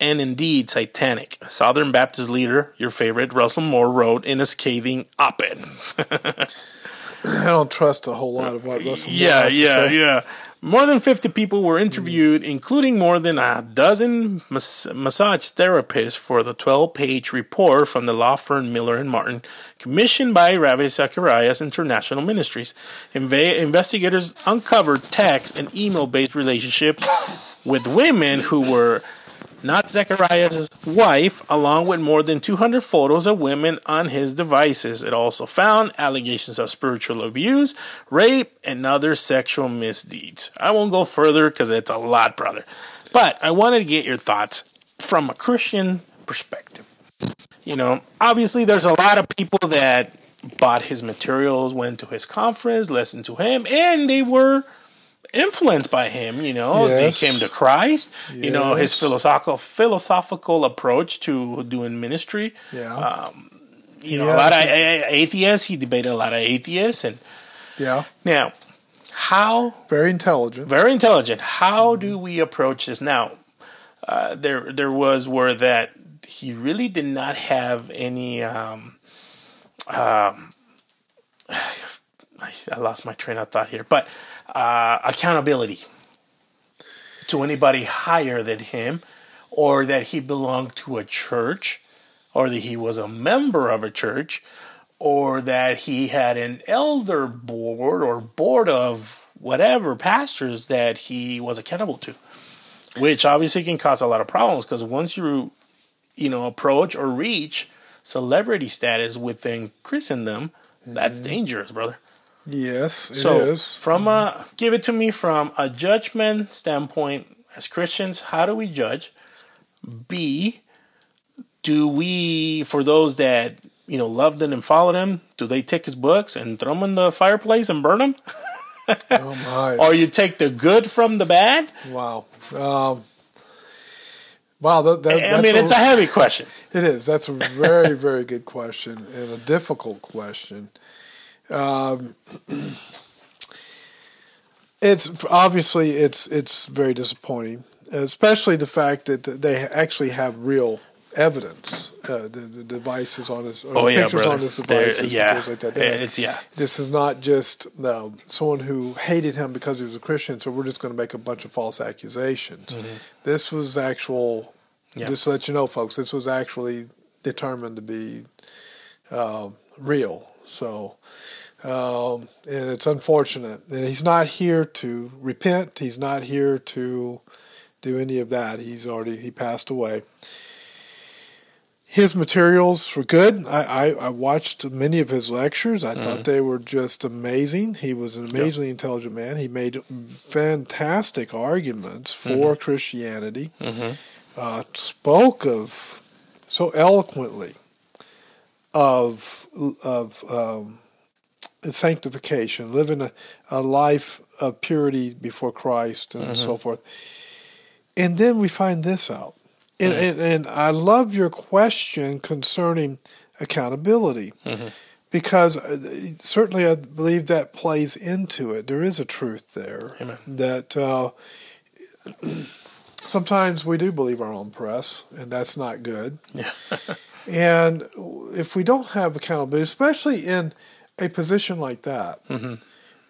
and indeed satanic. Southern Baptist leader, your favorite, Russell Moore, wrote in a scathing op-ed. I don't trust a whole lot of what Russell Moore yeah, has yeah, to say. Yeah, yeah, yeah. More than fifty people were interviewed, including more than a dozen mas- massage therapists for the twelve-page report from the law firm Miller and Martin, commissioned by Rabbi Zacharias International Ministries. Inve- investigators uncovered text and email-based relationships with women who were not Zacharias' wife, along with more than two hundred photos of women on his devices. It also found allegations of spiritual abuse, rape, and other sexual misdeeds. I won't go further because it's a lot, brother. But I wanted to get your thoughts from a Christian perspective. You know, obviously there's a lot of people that bought his materials, went to his conference, listened to him, and they were influenced by him, you know, yes. they came to Christ, yes. you know, his philosophical philosophical approach to doing ministry. Yeah, um, you know, yeah. a lot of atheists. He debated a lot of atheists, and yeah, now how very intelligent, very intelligent. How mm-hmm. do we approach this now? uh, there there was were that he really did not have any. Um, um, I lost my train of thought here, but uh, accountability to anybody higher than him, or that he belonged to a church, or that he was a member of a church, or that he had an elder board or board of whatever pastors that he was accountable to, which obviously can cause a lot of problems, because once you, you know, approach or reach celebrity status within Christendom, mm-hmm. that's dangerous, brother. Yes, it so is. From mm-hmm. a, give it to me from a judgment standpoint, as Christians, how do we judge? B, do we, for those that, you know, loved him and followed him, do they take his books and throw them in the fireplace and burn them? Oh, my. Or you take the good from the bad? Wow. Um, wow. That, that, I that's mean, a, it's a heavy question. It is. That's a very, very good question, and a difficult question. Um, it's obviously it's it's very disappointing, especially the fact that they actually have real evidence, uh, the, the devices on this, or oh, the yeah, pictures brother. on this devices, yeah. and things like that. They, it's, yeah. This is not just uh, someone who hated him because he was a Christian, so we're just going to make a bunch of false accusations. Mm-hmm. This was actual. Yeah. Just to let you know, folks, this was actually determined to be uh, real. So, um, and it's unfortunate. And he's not here to repent. He's not here to do any of that. He's already, he passed away. His materials were good. I, I, I watched many of his lectures. I mm-hmm. thought they were just amazing. He was an amazingly yep. intelligent man. He made fantastic arguments for mm-hmm. Christianity, mm-hmm. Uh, spoke of so eloquently. Of of um, sanctification, living a, a life of purity before Christ, and mm-hmm. so forth, and then we find this out. And mm-hmm. and, and I love your question concerning accountability, mm-hmm. because certainly I believe that plays into it. There is a truth there. Amen. That uh, sometimes we do believe our own press, and that's not good. Yeah. And if we don't have accountability, especially in a position like that, mm-hmm.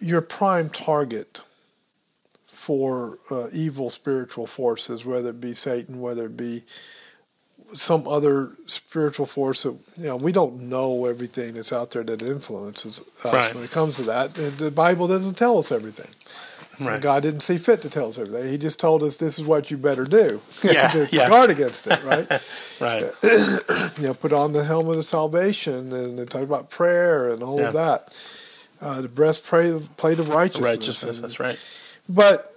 you're prime target for uh, evil spiritual forces, whether it be Satan, whether it be some other spiritual force that, you know, we don't know everything that's out there that influences us right. when it comes to that. And the Bible doesn't tell us everything. Right. God didn't see fit to tell us everything. He just told us this is what you better do yeah, to yeah. guard against it, right? Right. You know, put on the helmet of salvation, and they talk about prayer and all yeah. of that. Uh, the breastplate of righteousness. Righteousness, and, that's right. But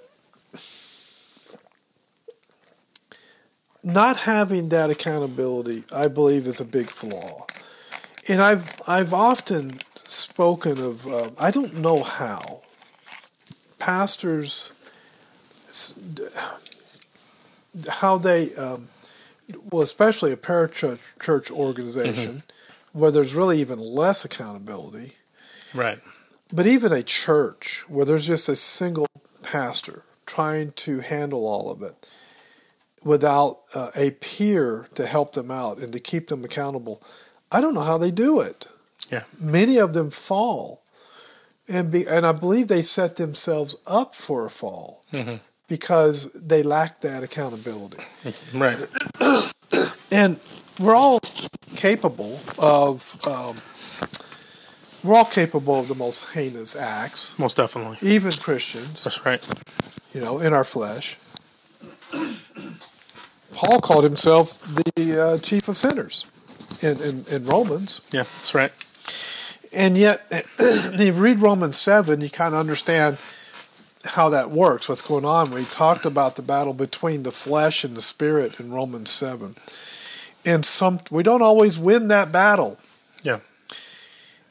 not having that accountability, I believe, is a big flaw. And I've I've often spoken of uh, I don't know how. Pastors, how they, um, well, especially a parachurch church organization, mm-hmm. where there's really even less accountability. Right. But even a church where there's just a single pastor trying to handle all of it without uh, a peer to help them out and to keep them accountable, I don't know how they do it. Yeah. Many of them fall. And be, and I believe they set themselves up for a fall mm-hmm. because they lack that accountability. Right. And we're all capable of um, we're all capable of the most heinous acts. Most definitely. Even Christians. That's right. You know, in our flesh. Paul called himself the uh, chief of sinners in, in, in Romans. Yeah, that's right. And yet, if you read Romans seven, you kind of understand how that works, what's going on. We talked about the battle between the flesh and the spirit in Romans seven. And some we don't always win that battle. Yeah.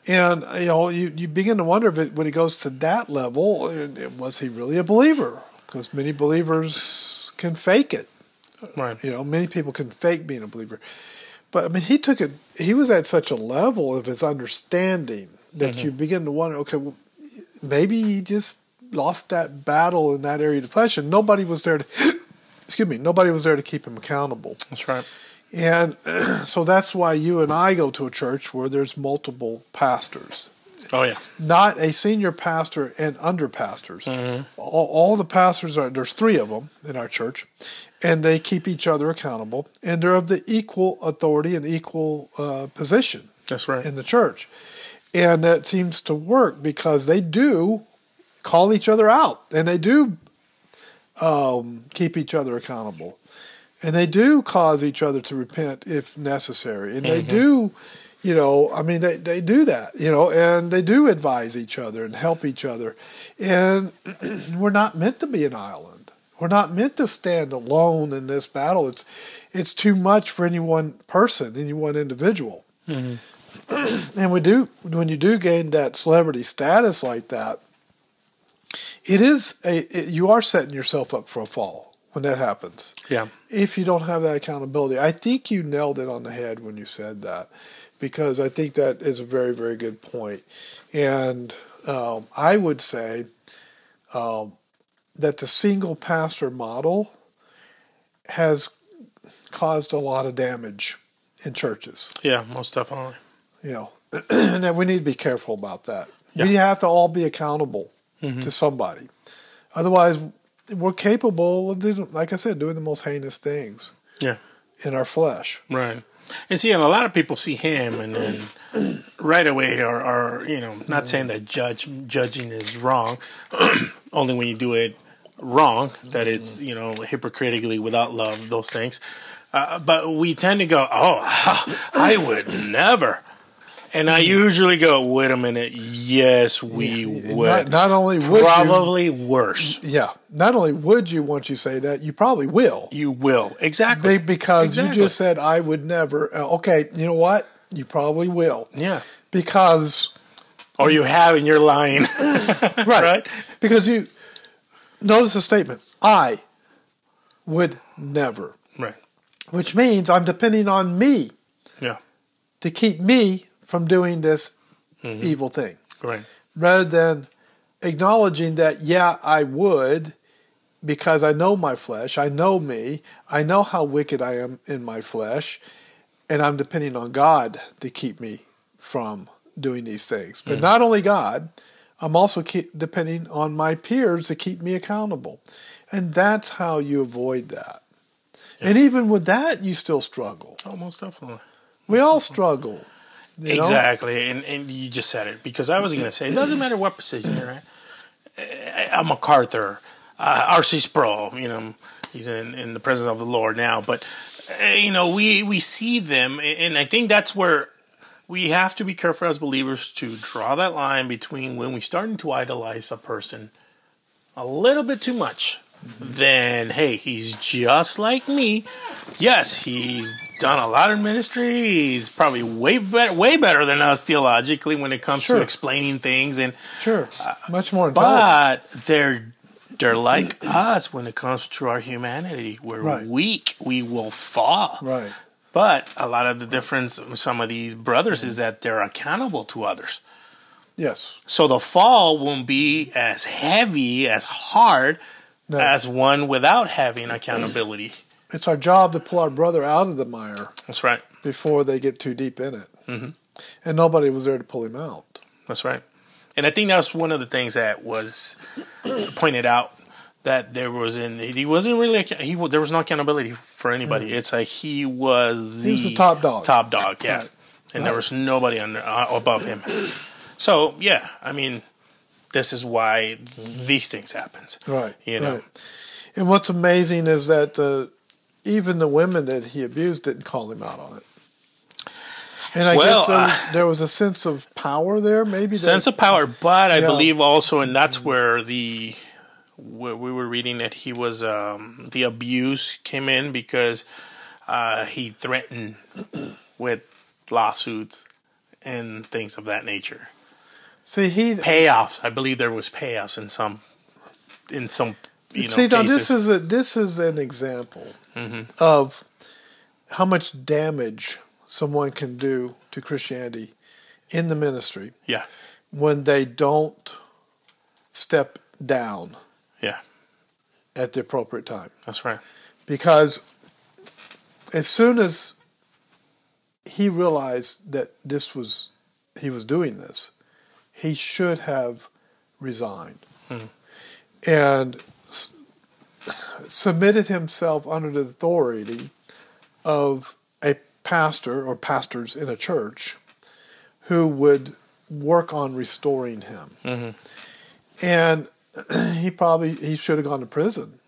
And you know, you, you begin to wonder if it, when it goes to that level, was he really a believer? Because many believers can fake it. Right. You know, many people can fake being a believer. But I mean, he took it. He was at such a level of his understanding that mm-hmm. you begin to wonder, okay, well, maybe he just lost that battle in that area of the flesh, and nobody was there to excuse me, nobody was there to keep him accountable. That's right. And so that's why you and I go to a church where there's multiple pastors. Oh, yeah. Not a senior pastor and under pastors. Mm-hmm. All, all the pastors are, there's three of them in our church, and they keep each other accountable, and they're of the equal authority and equal uh, position. That's right. In the church. And that seems to work because they do call each other out, and they do um, keep each other accountable. And they do cause each other to repent if necessary. And they mm-hmm. do, you know, I mean, they, they do that, you know, and they do advise each other and help each other. And we're not meant to be an island. We're not meant to stand alone in this battle. It's it's too much for any one person, any one individual. Mm-hmm. And we do, when you do gain that celebrity status like that, it is a it, you are setting yourself up for a fall. When that happens. Yeah. If you don't have that accountability. I think you nailed it on the head when you said that, because I think that is a very, very good point. And um, I would say um, that the single pastor model has caused a lot of damage in churches. Yeah, most definitely. You know, and that we need to be careful about that. Yeah. We have to all be accountable mm-hmm. to somebody. Otherwise, we're capable of, like I said, doing the most heinous things. Yeah, in our flesh. Right. And see, and a lot of people see him and then right away are, are you know, not mm-hmm. saying that judge judging is wrong. Only when you do it wrong, that mm-hmm. it's, you know, hypocritically without love, those things. Uh, but we tend to go, oh, I would never. And I usually go, wait a minute, yes, we yeah, would. Not, not only would Probably you, worse. Yeah. Not only would you, once you say that, you probably will. You will. Exactly. Be- because exactly. you just said, I would never. Uh, okay, you know what? You probably will. Yeah. Because. Or you have and you're lying. Right. Right. Because you, notice the statement, I would never. Right. Which means I'm depending on me. Yeah. To keep me from doing this mm-hmm. evil thing. Right. Rather than acknowledging that, yeah, I would, because I know my flesh, I know me, I know how wicked I am in my flesh, and I'm depending on God to keep me from doing these things. But mm-hmm. not only God, I'm also keep depending on my peers to keep me accountable. And that's how you avoid that. Yeah. And even with that, you still struggle. Oh, most definitely. We all struggle. You know? Exactly, and and you just said it, because I was going to say, it doesn't matter what position you're in. I'm MacArthur, uh, R C Sproul, you know, he's in, in the presence of the Lord now, but, you know, we, we see them, and I think that's where we have to be careful as believers to draw that line between when we're starting to idolize a person a little bit too much, mm-hmm. then, hey, he's just like me. Yes, he's done a lot of ministry. He's probably way better, way better than us theologically when it comes sure. to explaining things, and sure, uh, much more. But they're they're like us when it comes to our humanity. We're right. weak. We will fall. Right. But a lot of the difference with some of these brothers mm-hmm. is that they're accountable to others. Yes. So the fall won't be as heavy, as hard no. as one without having accountability. It's our job to pull our brother out of the mire. That's right. Before they get too deep in it. Mm-hmm. And nobody was there to pull him out. That's right. And I think that's one of the things that was pointed out, that there was in he wasn't really he there was no accountability for anybody. Mm-hmm. It's like he was the, he was the top dog. Top dog, yeah. Right. And right. there was nobody under uh, above him. So, yeah, I mean, this is why these things happen. Right. You know. Right. And what's amazing is that the uh, even the women that he abused didn't call him out on it. And I well, guess there was, uh, there was a sense of power there, maybe? Sense that, of power, but I yeah. believe also, and that's where the where we were reading that he was, um, the abuse came in, because uh, he threatened with lawsuits and things of that nature. See, he... Payoffs. I believe there was payoffs in some in some You know, See, now this is a, this is an example mm-hmm. of how much damage someone can do to Christianity in the ministry. Yeah, when they don't step down. Yeah, at the appropriate time. That's right. because as soon as he realized that this was he was doing this, he should have resigned hmm. and s- submitted himself under the authority of a pastor or pastors in a church who would work on restoring him. Mm-hmm. And he probably he should have gone to prison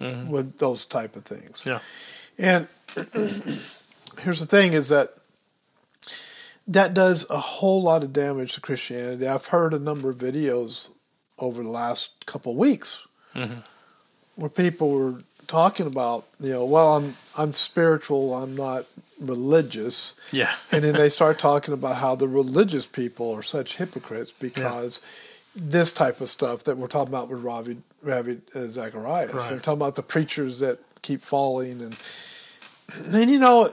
mm-hmm. with those type of things. Yeah. And here's the thing is that that does a whole lot of damage to Christianity. I've heard a number of videos over the last couple of weeks mm-hmm. where people were talking about, you know, well, I'm I'm spiritual, I'm not religious. Yeah. And then they start talking about how the religious people are such hypocrites because yeah. this type of stuff that we're talking about with Ravi, Ravi uh, Zacharias. Right. They're talking about the preachers that keep falling. And then, you know,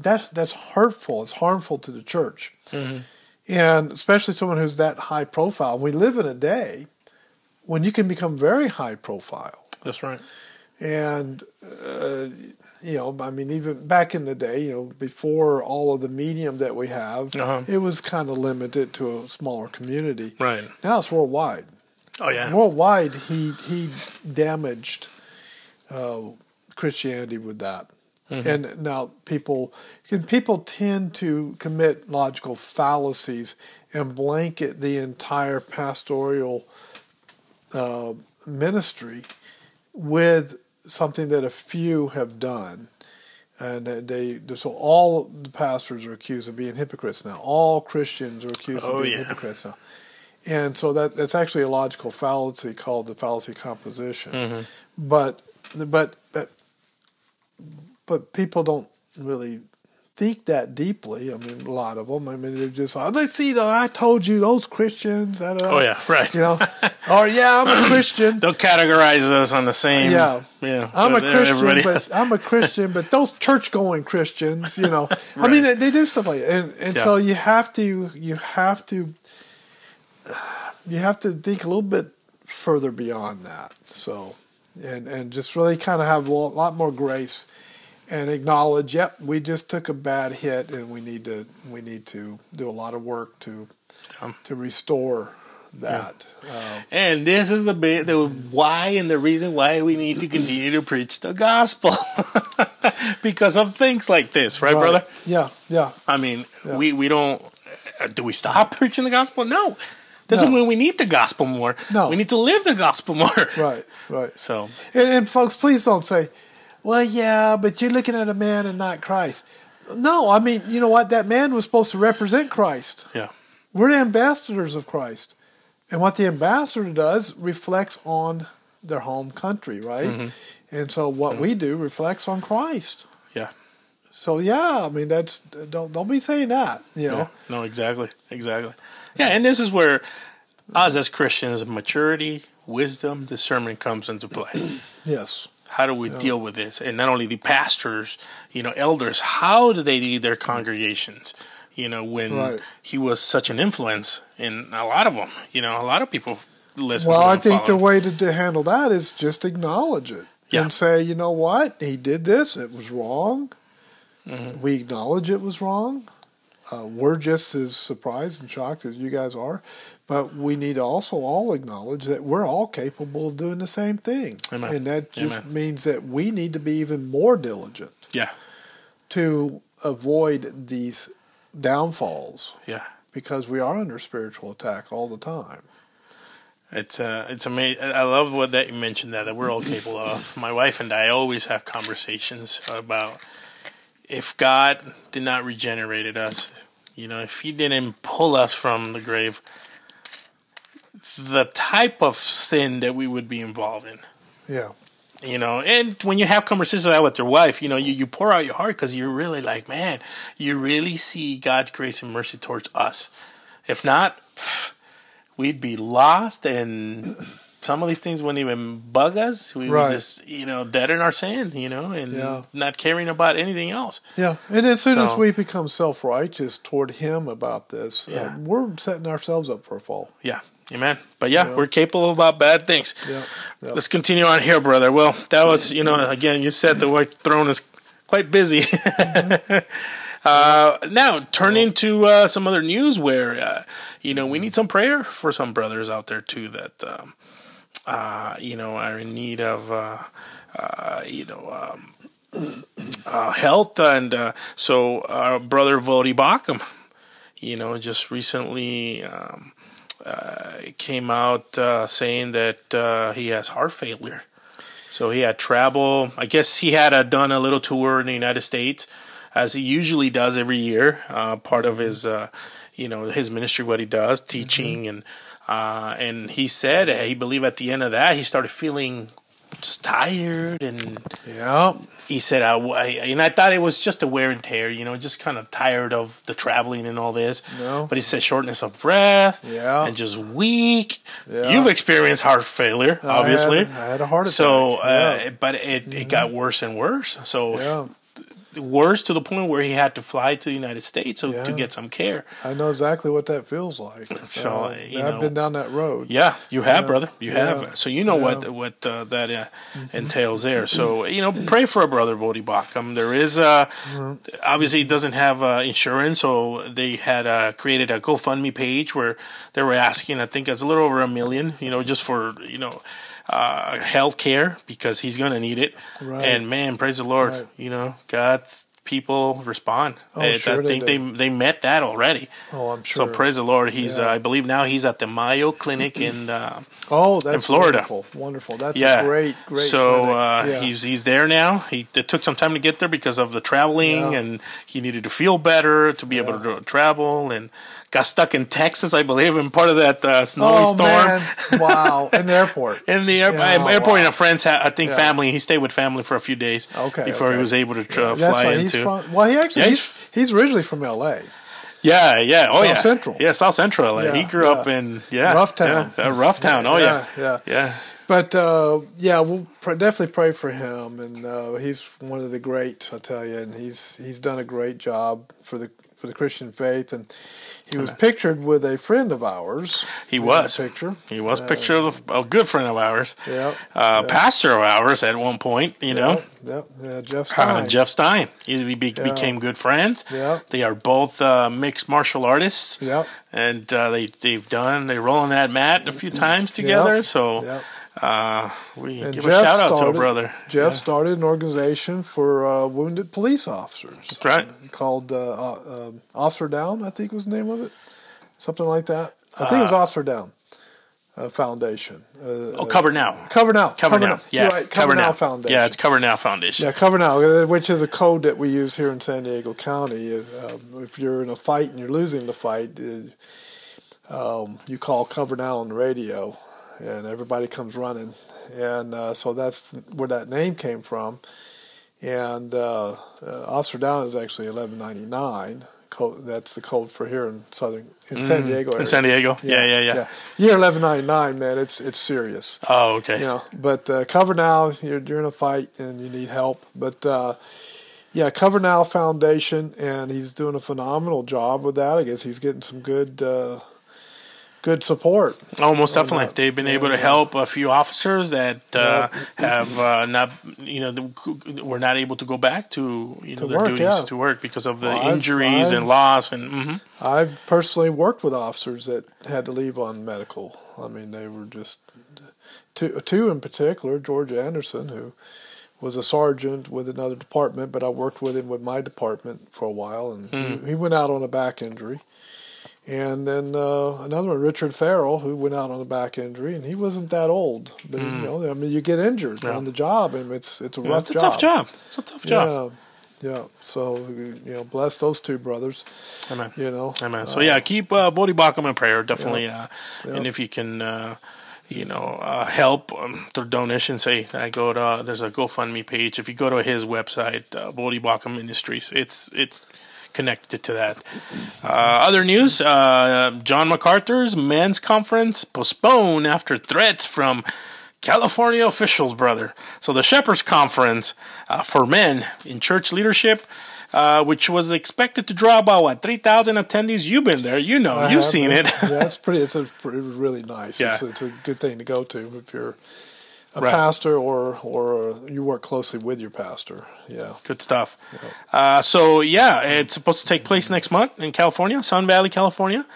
that that's hurtful. It's harmful to the church. Mm-hmm. And especially someone who's that high profile. We live in a day when you can become very high profile. That's right. And, uh, you know, I mean, even back in the day, you know, before all of the medium that we have, uh-huh. it was kind of limited to a smaller community. Right. Now it's worldwide. Oh, yeah. Worldwide, he he damaged uh, Christianity with that. Mm-hmm. And now people, and people tend to commit logical fallacies and blanket the entire pastoral uh, ministry with something that a few have done, and they so all the pastors are accused of being hypocrites now. All Christians are accused oh, of being yeah. hypocrites now, and so that that's actually a logical fallacy called the fallacy of composition. Mm-hmm. But but but but people don't really think that deeply. I mean, a lot of them. I mean, they're just like, let's see, I told you, those Christians. I don't know. Oh, yeah, right. You know, or, yeah, I'm a Christian. They'll categorize us on the same. Yeah. yeah I'm, a Christian, but, I'm a Christian, but those church-going Christians, you know. right. I mean, they, they do stuff like that. And, and yeah. so you have to, you have to, you have to think a little bit further beyond that. So, and, and just really kind of have a lot more grace and acknowledge, yep, we just took a bad hit, and we need to we need to do a lot of work to um, to restore that. Yeah. Um, and this is the bit, the why and the reason why we need to continue to preach the gospel because of things like this, right, right. brother? Yeah, yeah. I mean, yeah. we we don't do we stop preaching the gospel? No. Doesn't no. mean we need the gospel more. No, we need to live the gospel more. Right, right. So, and, and folks, please don't say, well, yeah, but you're looking at a man and not Christ. No, I mean, you know what? That man was supposed to represent Christ. Yeah. We're ambassadors of Christ. And what the ambassador does reflects on their home country, right? Mm-hmm. And so what mm-hmm. we do reflects on Christ. Yeah. So, yeah, I mean, that's don't don't be saying that, you know. Yeah. No, exactly, exactly. Yeah, and this is where us as Christians, maturity, wisdom, discernment comes into play. Yes. How do we yeah. deal with this? And not only the pastors, you know, elders, how do they lead their congregations? You know, when right. he was such an influence in a lot of them, you know, a lot of people listen well, to Well, I think follow. the way to, to handle that is just acknowledge it yeah. and say, you know what? He did this. It was wrong. Mm-hmm. We acknowledge it was wrong. Uh, we're just as surprised and shocked as you guys are. But we need to also all acknowledge that we're all capable of doing the same thing. Amen. And that just Amen. means that we need to be even more diligent yeah. to avoid these downfalls. Yeah. Because we are under spiritual attack all the time. It's uh, it's amazing. I love what that you mentioned that, that we're all capable of. My wife and I always have conversations about if God did not regenerate us, you know, if He didn't pull us from the grave, the type of sin that we would be involved in. Yeah. You know, and when you have conversations like with your wife, you know, you, you pour out your heart because you're really like, man, you really see God's grace and mercy towards us. If not, pff, we'd be lost, and some of these things wouldn't even bug us. We right. were just, you know, dead in our sin, you know, and yeah. not caring about anything else. Yeah. And as soon so, as we become self-righteous toward Him about this, yeah. uh, we're setting ourselves up for a fall. Yeah. Amen. But yeah, yeah, we're capable about bad things. Yeah. Yeah. Let's continue on here, brother. Well, that was, you know, again, you said the word throne is quite busy. Mm-hmm. Uh, now, turning to uh, some other news where, uh, you know, we need some prayer for some brothers out there, too, that, um, uh, you know, are in need of, uh, uh, you know, um, uh, health. And uh, so our brother Voddie Baucham, you know, just recently um, uh, came out uh, saying that uh, he has heart failure. So he had travel. I guess he had uh, done a little tour in the United States, as he usually does every year, uh, part of his, uh, you know, his ministry, what he does, teaching, mm-hmm. and uh, and he said, he believed at the end of that, he started feeling just tired, and yeah, he said, I, I, and I thought it was just a wear and tear, you know, just kind of tired of the traveling and all this, no. but he said shortness of breath, yeah, and just weak. Yeah. You've experienced heart failure, obviously. I had, I had a heart attack. So, uh, yeah. but it, mm-hmm. it got worse and worse. So. Yeah. Worse to the point where he had to fly to the United States so, yeah. to get some care. I know exactly what that feels like. So, uh, you I've know, been down that road. Yeah, you have, yeah. brother. You yeah. have. So you know yeah. what what uh, that uh, entails there. So, you know, pray for a brother, Voddie Baucham. There is, uh, mm-hmm. obviously, he doesn't have uh, insurance, so they had uh, created a GoFundMe page where they were asking, I think it's a little over a million, you know, just for, you know, Uh, health care, because he's going to need it. Right. And man, praise the Lord, right. you know, God's people respond. Oh, I, sure I they think do. they they met that already. Oh, I'm sure. So praise the Lord. He's, yeah. uh, I believe now he's at the Mayo Clinic in uh, oh, that's in Florida. Wonderful, wonderful. That's yeah. a great, great. So uh, yeah. he's he's there now. He it took some time to get there because of the traveling, yeah. and he needed to feel better to be yeah. able to travel and. Got stuck in Texas, I believe, in part of that uh, snowy oh, storm. Man. Wow. In the airport. in the air- yeah, airport wow. in a friend's, ha- I think, yeah. family. He stayed with family for a few days okay, before okay. he was able to tra- yeah, fly that's right. into. He's from, well, he actually, yeah, he's, he's, he's originally from L A Yeah, yeah. Oh, South yeah. South Central. Yeah, South Central L A. Yeah, he grew yeah. up in, yeah. Rough town. Yeah, uh, rough town. Oh, yeah. Yeah. yeah. yeah. But, uh, yeah, we'll pr- definitely pray for him. And uh, he's one of the greats, I tell you. And he's he's done a great job for the for the Christian faith, and he was pictured with a friend of ours. He was picture. He was uh, pictured of a good friend of ours. Yeah, uh, yeah. pastor of ours at one point. You yeah, know, yeah, yeah, Jeff Stein. Uh, Jeff Stein. He be, be, yeah. became good friends. Yeah, they are both uh, mixed martial artists. Yeah, and uh, they they've done they roll on that mat a few times together. Yeah. So. Yeah. Uh, we and give Jeff a shout out started, to a brother. Jeff yeah. started an organization for uh, wounded police officers. That's right. Uh, called uh, uh, Officer Down, I think was the name of it. Something like that. I think uh, it was Officer Down uh, Foundation. Uh, oh, Cover Now. Uh, Cover Now. Cover, Cover Now. Now. Yeah. Right. Cover, Cover Now. Now Foundation. Yeah, it's Cover Now Foundation. Yeah, Cover Now, which is a code that we use here in San Diego County. Uh, if you're in a fight and you're losing the fight, uh, um, you call Cover Now on the radio. And everybody comes running. And uh, so that's where that name came from. And uh, uh, Officer Down is actually eleven ninety-nine. Code, that's the code for here in Southern in mm, San Diego. Area. In San Diego, yeah, yeah, yeah. yeah. Year eleven ninety-nine, man, it's it's serious. Oh, okay. You know, but uh, Cover Now. You're you're in a fight and you need help. But uh, yeah, Cover Now Foundation, and he's doing a phenomenal job with that. I guess he's getting some good. Uh, Good support. Oh, most definitely. That. They've been yeah, able to yeah. help a few officers that uh, yeah. have uh, not, you know, were not able to go back to, you know, to their work, duties yeah. to work because of the well, injuries I've, I've, and loss. And mm-hmm. I've personally worked with officers that had to leave on medical. I mean, they were just two, two in particular, George Anderson, who was a sergeant with another department, but I worked with him with my department for a while, and mm-hmm. he, he went out on a back injury. And then uh, another one, Richard Farrell, who went out on a back injury, and he wasn't that old. But mm. you know, I mean, you get injured yeah. on the job, and it's it's a yeah, rough it's a job. It's a tough job. It's a tough job. Yeah. Yeah, so, you know, bless those two brothers. Amen. You know. Amen. So, uh, yeah, keep uh, Voddie Baucham in prayer, definitely. Yeah, uh, yeah. And if you can, uh, you know, uh, help um, through donations, hey, I go to, uh, there's a GoFundMe page. If you go to his website, uh, Voddie Baucham Ministries, it's it's... connected to that. Uh, other news, uh, John MacArthur's men's conference postponed after threats from California officials, brother. So the Shepherd's Conference uh, for men in church leadership uh, which was expected to draw about, what, three thousand attendees? You've been there. You know. I You've have, seen it. Yeah, it's pretty. It's a, really nice. Yeah. It's, it's a good thing to go to if you're a right. pastor or or uh, you work closely with your pastor. Yeah. Good stuff. Yeah. Uh, so, yeah, it's supposed to take place next month in California, Sun Valley, California.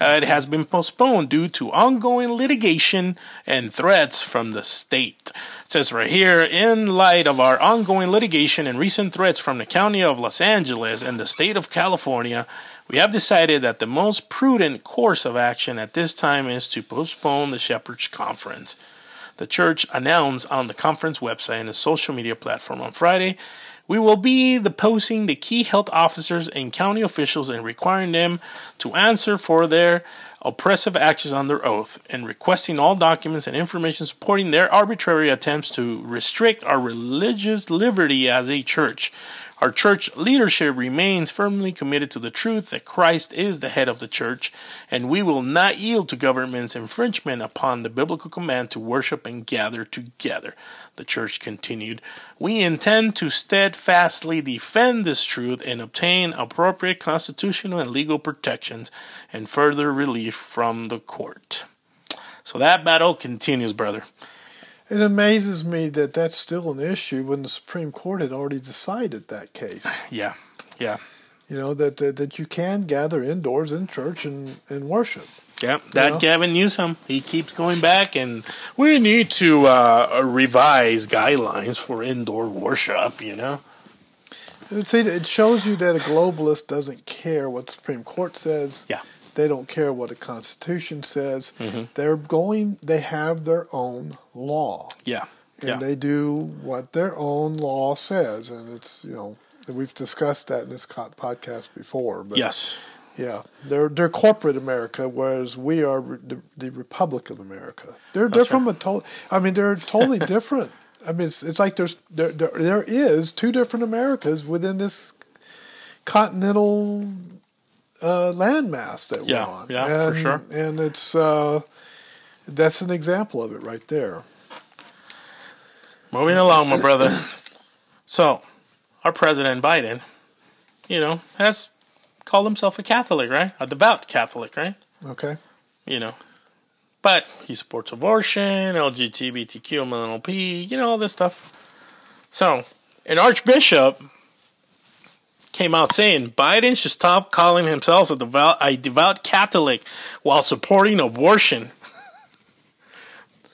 Uh, it has been postponed due to ongoing litigation and threats from the state. It says right here, in light of our ongoing litigation and recent threats from the county of Los Angeles and the state of California, we have decided that the most prudent course of action at this time is to postpone the Shepherd's Conference. The church announced on the conference website and a social media platform on Friday, we will be the posting the key health officers and county officials and requiring them to answer for their oppressive actions under oath and requesting all documents and information supporting their arbitrary attempts to restrict our religious liberty as a church. Our church leadership remains firmly committed to the truth that Christ is the head of the church, and we will not yield to government's infringement upon the biblical command to worship and gather together. The church continued, we intend to steadfastly defend this truth and obtain appropriate constitutional and legal protections and further relief from the court. So that battle continues, brother. It amazes me that that's still an issue when the Supreme Court had already decided that case. Yeah, yeah. You know, that that, that you can gather indoors in church and, and worship. Yep, that you know? Gavin Newsom, he keeps going back, and we need to uh, revise guidelines for indoor worship, you know. See, it shows you that a globalist doesn't care what the Supreme Court says. Yeah. They don't care what a constitution says. Mm-hmm. They're going, they have their own law. Yeah. And yeah. they do what their own law says. And it's, you know, we've discussed that in this podcast before. But yes. Yeah, they're they're corporate America, whereas we are re- the, the Republic of America. They're That's they're right. from a to- I mean, they're totally different. I mean, it's, it's like there's there, there there is two different Americas within this continental uh, landmass that we're yeah, on. Yeah, and, for sure. And it's uh, that's an example of it right there. Moving along, my brother. So, our President Biden, you know, has called himself a Catholic, right? A devout Catholic, right? Okay. You know, but he supports abortion, L G B T Q, M L P, you know, all this stuff. So, an archbishop came out saying Biden should stop calling himself a devout, a devout Catholic while supporting abortion.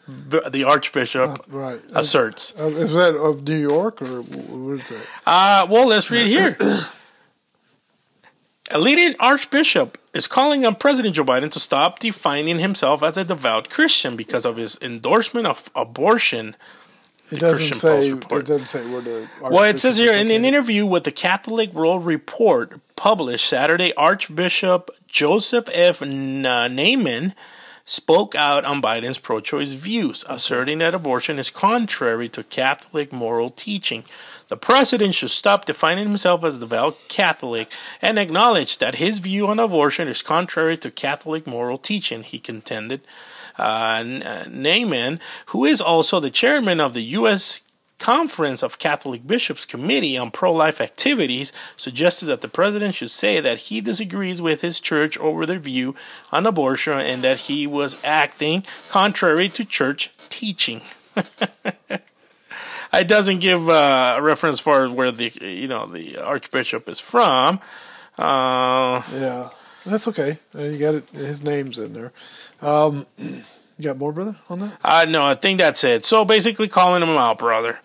The Archbishop uh, right. asserts. Uh, is that of New York or what is that? Uh, well, let's read here. A leading archbishop is calling on President Joe Biden to stop defining himself as a devout Christian because of his endorsement of abortion. It doesn't say, it doesn't say where the archbishop Well, it says here in an interview with the Catholic World Report published Saturday, Archbishop Joseph F. Naiman spoke out on Biden's pro-choice views, asserting that abortion is contrary to Catholic moral teaching. The president should stop defining himself as a devout Catholic and acknowledge that his view on abortion is contrary to Catholic moral teaching, he contended. Uh, Naiman, who is also the chairman of the U S Conference of Catholic Bishops Committee on Pro-Life Activities, suggested that the president should say that he disagrees with his church over their view on abortion and that he was acting contrary to church teaching. It doesn't give uh, a reference for where the you know the archbishop is from. Uh, yeah, that's okay. You got it. His name's in there. Um, you got more, brother, on that? Uh, no, I think that's it. So basically, calling him out, brother.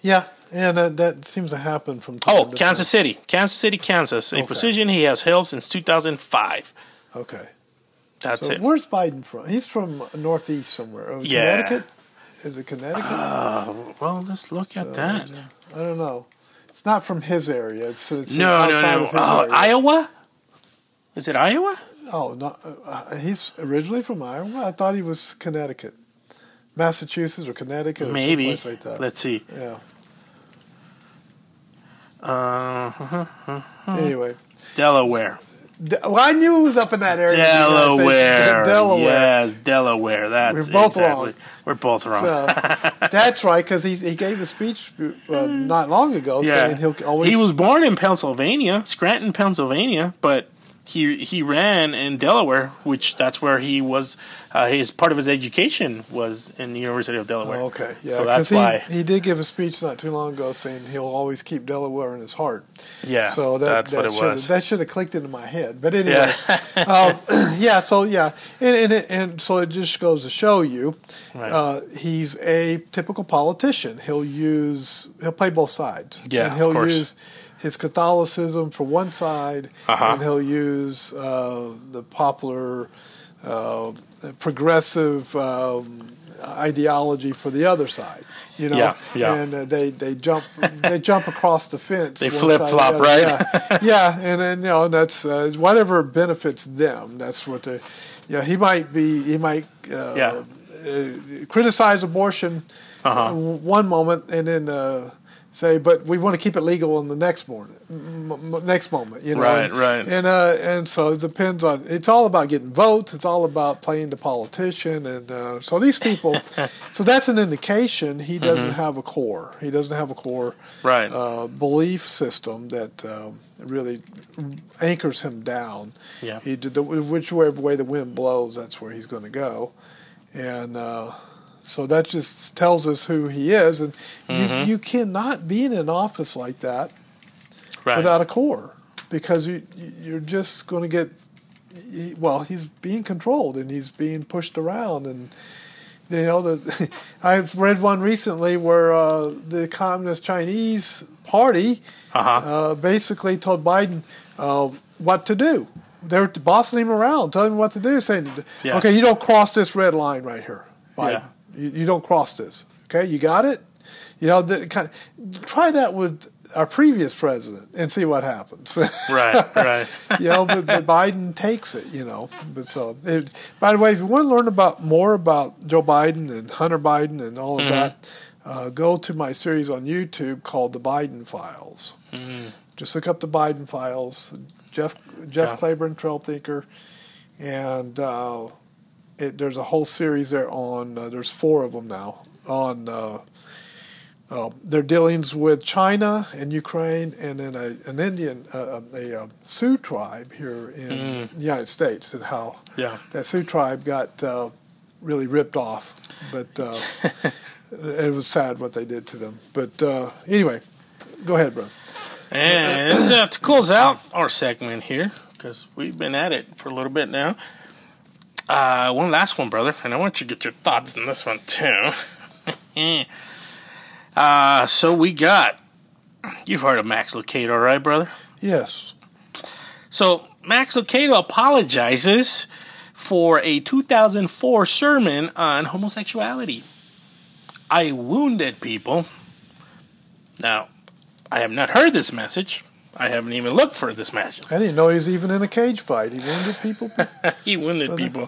Yeah, yeah, that that seems to happen from time oh, to time. Kansas City, Kansas City, Kansas, a okay. position he has held since two thousand five. Okay, that's so it. Where's Biden from? He's from Northeast somewhere. Oh, yeah. Connecticut. Is it Connecticut? Uh, well, let's look so, at that. I don't know. It's not from his area. It's, it's no, no, no. Oh, Iowa? Is it Iowa? Oh, no, uh, he's originally from Iowa. I thought he was Connecticut, Massachusetts, or Connecticut, maybe. Or someplace like that. Let's see. Yeah. Uh, uh, uh, uh, anyway, Delaware. De- well, I knew it was up in that area. Delaware. Delaware. Yes, Delaware. That's We're both exactly. wrong. We're both wrong. So, that's right, because he he gave a speech uh, not long ago yeah. saying he'll always... He was born in Pennsylvania, Scranton, Pennsylvania, but he he ran in Delaware, which that's where he was... Uh, his part of his education was in the University of Delaware. Oh, okay, yeah. So that's he, why he did give a speech not too long ago saying he'll always keep Delaware in his heart. Yeah, so that, that's that what it was. That should have clicked into my head. But anyway, yeah. um, yeah. So yeah, and, and and so it just goes to show you, right. uh, he's a typical politician. He'll use he'll play both sides. Yeah, and he'll of course. use his Catholicism for one side, uh-huh. and he'll use uh, the popular. Uh, progressive um, ideology for the other side, you know, yeah, yeah. and uh, they they jump they jump across the fence. They flip flop, the right? Yeah. yeah, and and you know that's uh, whatever benefits them. That's what they. Yeah, you know, he might be he might uh, yeah. uh, criticize abortion uh-huh. one moment and then. Uh, Say, but we want to keep it legal in the next morning, next moment, you know. Right, and, right. And uh, and so it depends on. It's all about getting votes. It's all about playing the politician, and uh, so these people. So that's an indication he doesn't mm-hmm. have a core. He doesn't have a core right. uh, belief system that um, really anchors him down. Yeah. He did the, whichever way the wind blows, that's where he's going to go, and. Uh, So that just tells us who he is. And mm-hmm. you, you cannot be in an office like that right. without a core because you, you're just going to get – well, he's being controlled and he's being pushed around. And, you know, the, I've read one recently where uh, the Communist Chinese Party uh-huh. uh, basically told Biden uh, what to do. They were bossing him around, telling him what to do, saying, yeah. okay, you don't cross this red line right here, Biden. Yeah. You, you don't cross this, okay? You got it? You know, that kind of, try that with our previous president and see what happens. Right, right. you know, but, but Biden takes it, you know. But so, it, by the way, if you want to learn about more about Joe Biden and Hunter Biden and all of mm-hmm. that, uh, go to my series on YouTube called The Biden Files. Mm-hmm. Just look up The Biden Files, Jeff Jeff yeah. Claiborne, Trail Thinker, and... Uh, It, there's a whole series there on, uh, there's four of them now, on uh, uh, their dealings with China and Ukraine and then a, an Indian, uh, a, a Sioux tribe here in mm. the United States and how yeah. that Sioux tribe got uh, really ripped off. But uh, it was sad what they did to them. But uh, anyway, go ahead, bro. And uh, to close out our segment here, because we've been at it for a little bit now. Uh, one last one, brother, and I want you to get your thoughts on this one, too. uh, so we got, you've heard of Max Lucado, right, brother? Yes. So Max Lucado apologizes for a two thousand four sermon on homosexuality. I wounded people. Now, I have not heard this message. I haven't even looked for this match. I didn't know he was even in a cage fight. He wounded people. he wounded well, people.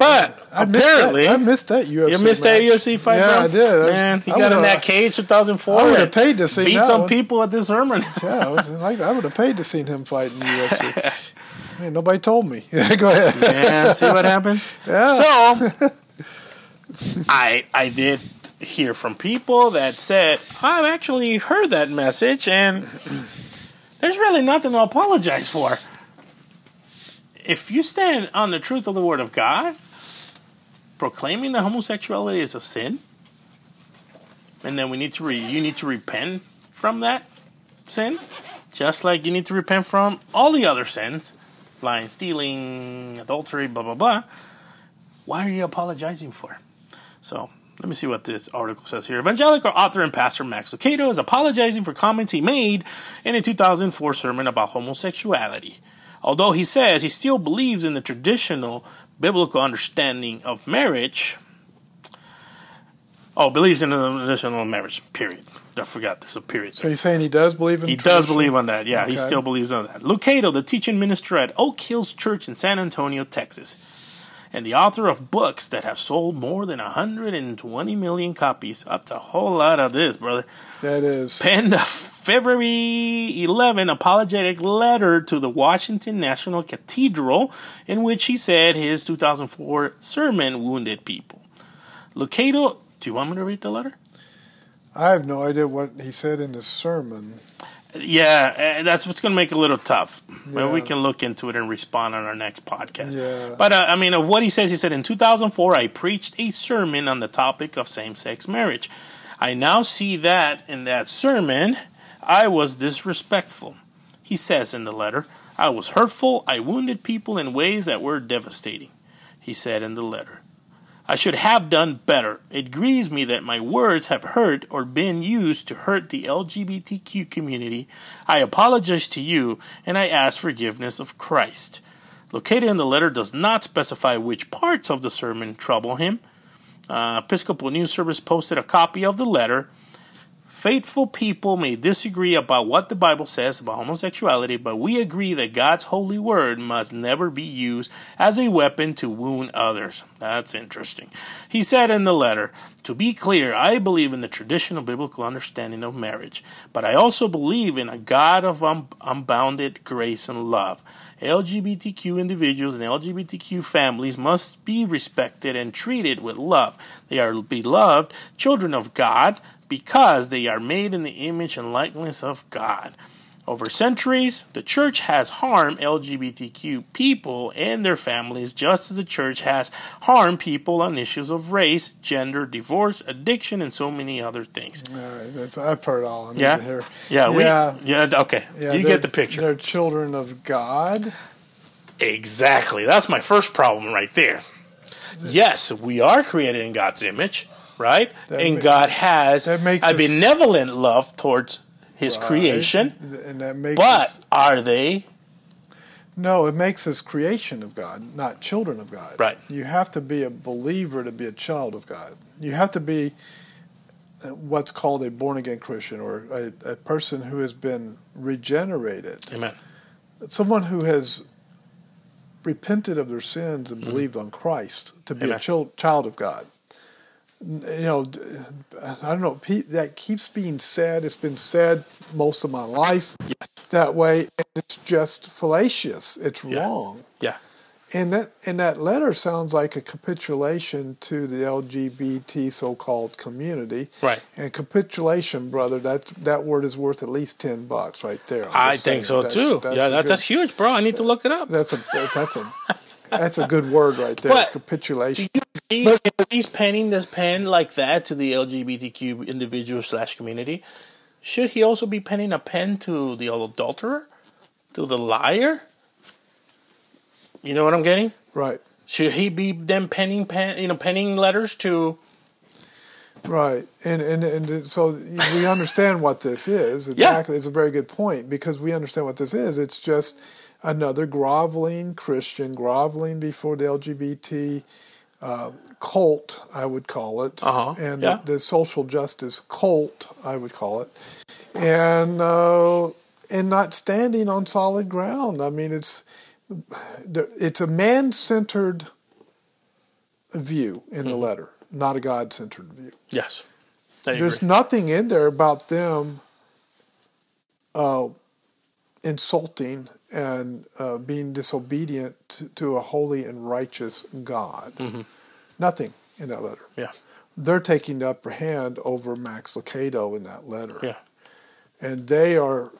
But I apparently... Missed I missed that U F C You missed match. That U F C fight, yeah, bro? Yeah, I did. Man, he I got in that cage in two thousand four. I would have paid to see that Beat some one. people at this sermon. yeah, I, like, I would have paid to see him fight in the U F C. Man, nobody told me. Go ahead. Yeah, see what happens? Yeah. So, I I did... hear from people that said, I've actually heard that message, and there's really nothing to apologize for. If you stand on the truth of the Word of God, proclaiming that homosexuality is a sin, and then we need to re- you need to repent from that sin, just like you need to repent from all the other sins, lying, stealing, adultery, blah, blah, blah. Why are you apologizing for? So... Let me see what this article says here. Evangelical author and pastor Max Lucado is apologizing for comments he made in a two thousand four sermon about homosexuality. Although he says he still believes in the traditional biblical understanding of marriage. Oh, believes in the traditional marriage, period. I forgot there's a period. So he's saying he does believe in He tradition? does believe on that, yeah. Okay. He still believes on that. Lucado, the teaching minister at Oak Hills Church in San Antonio, Texas. and the author of books that have sold more than one hundred twenty million copies. That's a whole lot of this, brother. That is. Penned a February eleventh apologetic letter to the Washington National Cathedral in which he said his two thousand four sermon wounded people. Lucado, do you want me to read the letter? I have no idea what he said in his sermon. Yeah, that's what's going to make it a little tough. Yeah. But we can look into it and respond on our next podcast. Yeah. But, uh, I mean, of what he says, he said, in two thousand four, I preached a sermon on the topic of same-sex marriage. I now see that in that sermon, I was disrespectful. He says in the letter, I was hurtful. I wounded people in ways that were devastating. He said in the letter, I should have done better. It grieves me that my words have hurt or been used to hurt the L G B T Q community. I apologize to you, and I ask forgiveness of Christ. Located in the letter does not specify which parts of the sermon trouble him. Uh, Episcopal News Service posted a copy of the letter. Faithful people may disagree about what the Bible says about homosexuality, but we agree that God's holy word must never be used as a weapon to wound others. That's interesting. He said in the letter, to be clear, I believe in the traditional biblical understanding of marriage, but I also believe in a God of un- unbounded grace and love. L G B T Q individuals and L G B T Q families must be respected and treated with love. They are beloved children of God because they are made in the image and likeness of God. Over centuries, the church has harmed L G B T Q people and their families, just as the church has harmed people on issues of race, gender, divorce, addiction, and so many other things. All right, that's, I've heard all of that yeah? here. Yeah, yeah, we, yeah, okay. Yeah, you get the picture. They're children of God. Exactly. That's my first problem right there. Yes, we are created in God's image, right? That and makes, God has a us, benevolent love towards His right. creation, and that makes but us, are they? No, it makes us creation of God, not children of God. Right. You have to be a believer to be a child of God. You have to be what's called a born-again Christian or a, a person who has been regenerated. Amen. Someone who has repented of their sins and mm-hmm. believed on Christ to be Amen. a ch- child of God. You know, I don't know, that keeps being said. It's been said most of my life that way. And it's just fallacious. It's yeah. wrong. Yeah. And that and that letter sounds like a capitulation to the L G B T so-called community. Right. And capitulation, brother, that that word is worth at least ten bucks right there. I'm I think so, that's, too. That's yeah, that's, good, that's huge, bro. I need to look it up. That's a that's a, that's a good word right there, but, capitulation. He's, he's penning this pen like that to the L G B T Q individual slash community. Should he also be penning a pen to the adulterer? To the liar? You know what I'm getting? Right. Should he be then penning pen, you know, penning letters to... Right. And, and and so we understand what this is. Exactly. Yeah. It's a very good point because we understand what this is. It's just another groveling Christian, groveling before the L G B T... Uh, cult, I would call it, uh-huh. and yeah. the, the social justice cult, I would call it, and uh, and not standing on solid ground. I mean, it's it's a man-centered view in mm-hmm. the letter, not a God-centered view. Yes, I agree. There's nothing in there about them uh, insulting and uh, being disobedient to, to a holy and righteous God. Mm-hmm. Nothing in that letter. Yeah. They're taking the upper hand over Max Lucado in that letter. Yeah. And they are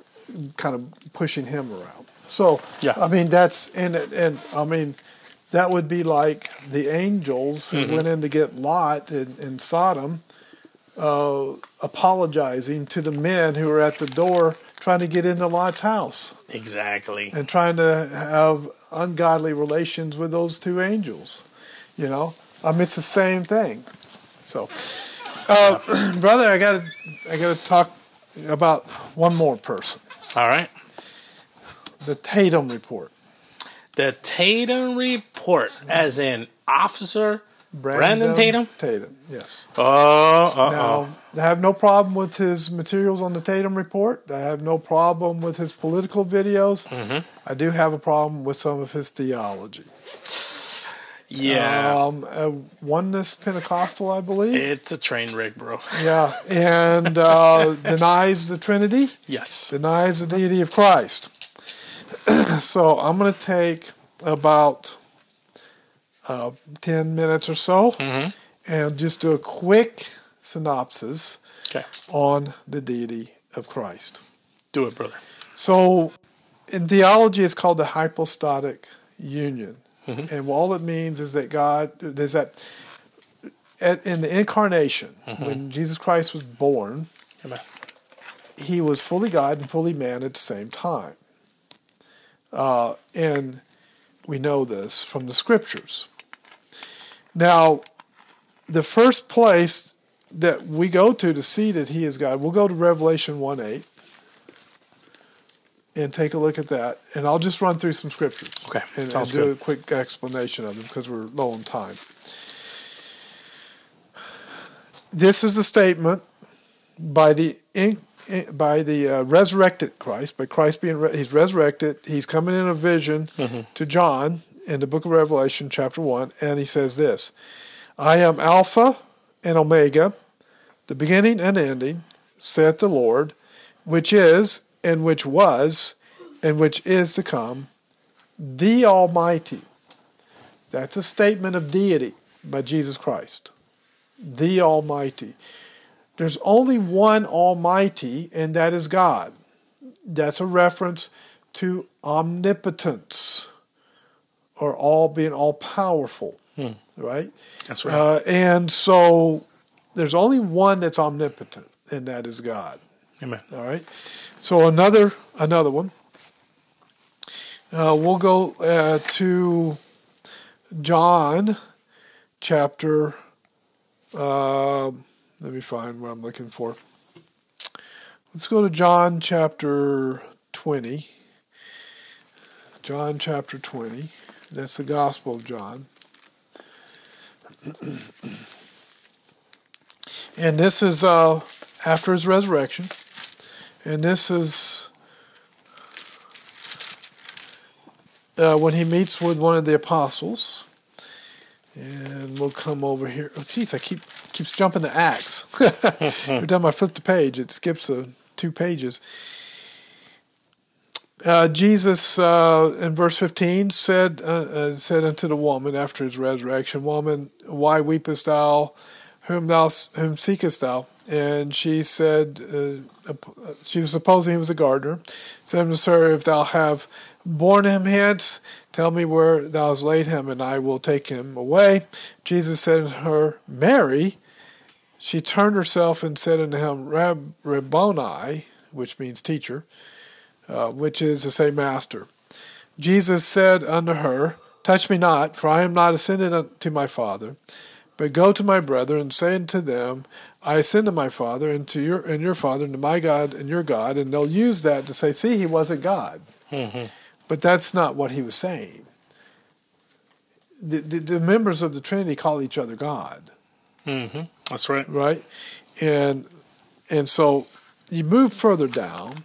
kind of pushing him around. So, yeah. I mean, that's, and, and I mean, that would be like the angels who mm-hmm. went in to get Lot in, in Sodom, uh, apologizing to the men who were at the door trying to get into Lot's house. Exactly. And trying to have ungodly relations with those two angels. You know? I mean, it's the same thing. So, uh, yeah. brother, I got to I gotta talk about one more person. All right. The Tatum Report. The Tatum Report, as in Officer Brandon, Brandon Tatum? Tatum, yes. Oh, uh, uh-oh. Now, I have no problem with his materials on the Tatum Report. I have no problem with his political videos. Mm-hmm. I do have a problem with some of his theology. Yeah. Um, uh, Oneness Pentecostal, I believe. It's a train wreck, bro. Yeah. And uh, denies the Trinity. Yes. Denies the deity of Christ. So I'm going to take about uh, ten minutes or so mm-hmm. and just do a quick synopsis okay. on the deity of Christ. Do it, brother. So in theology, it's called the hypostatic union. Mm-hmm. And all it means is that God, there's that at, in the incarnation, mm-hmm. when Jesus Christ was born, Amen. He was fully God and fully man at the same time. Uh, and we know this from the scriptures. Now, the first place that we go to to see that he is God, we'll go to Revelation one eight and take a look at that. And I'll just run through some scriptures. Okay, and, and do good. a quick explanation of them because we're low on time. This is a statement by the in, in, by the uh, resurrected Christ, by Christ being re- he's resurrected. He's coming in a vision mm-hmm. to John in the book of Revelation, chapter one, and he says this: "I am Alpha and Omega, the beginning and ending, saith the Lord, which is, and which was, and which is to come, the Almighty." That's a statement of deity by Jesus Christ. The Almighty. There's only one Almighty, and that is God. That's a reference to omnipotence, or all being all-powerful, hmm. right? That's right. Uh, and so there's only one that's omnipotent, and that is God. Amen. All right. So another another one. Uh, we'll go uh, to John chapter. Uh, let me find what I'm looking for. Let's go to John chapter twenty. John chapter twenty. That's the Gospel of John. And this is uh, after his resurrection. And this is uh, when he meets with one of the apostles. And we'll come over here. Oh, jeez, I keep keeps jumping to Acts. Every time I flip the page, it skips uh, two pages. Uh, Jesus, uh, in verse fifteen, said uh, uh, said unto the woman after his resurrection, "Woman, why weepest thou? Whom thou whom seekest thou?" And she said, uh, she was supposing he was a gardener, said unto her, "If thou have borne him hence, tell me where thou hast laid him, and I will take him away." Jesus said unto her, "Mary." She turned herself and said unto him, Rab- Rabboni, which means teacher, uh, which is to say master. Jesus said unto her, "Touch me not, for I am not ascended unto my Father. But go to my brethren and say unto them, I ascend to my Father and to your and your Father and to my God and your God." And they'll use that to say, see, he wasn't God. Mm-hmm. But that's not what he was saying. The, the, the members of the Trinity call each other God. Mm-hmm. That's right. Right? And, and so you move further down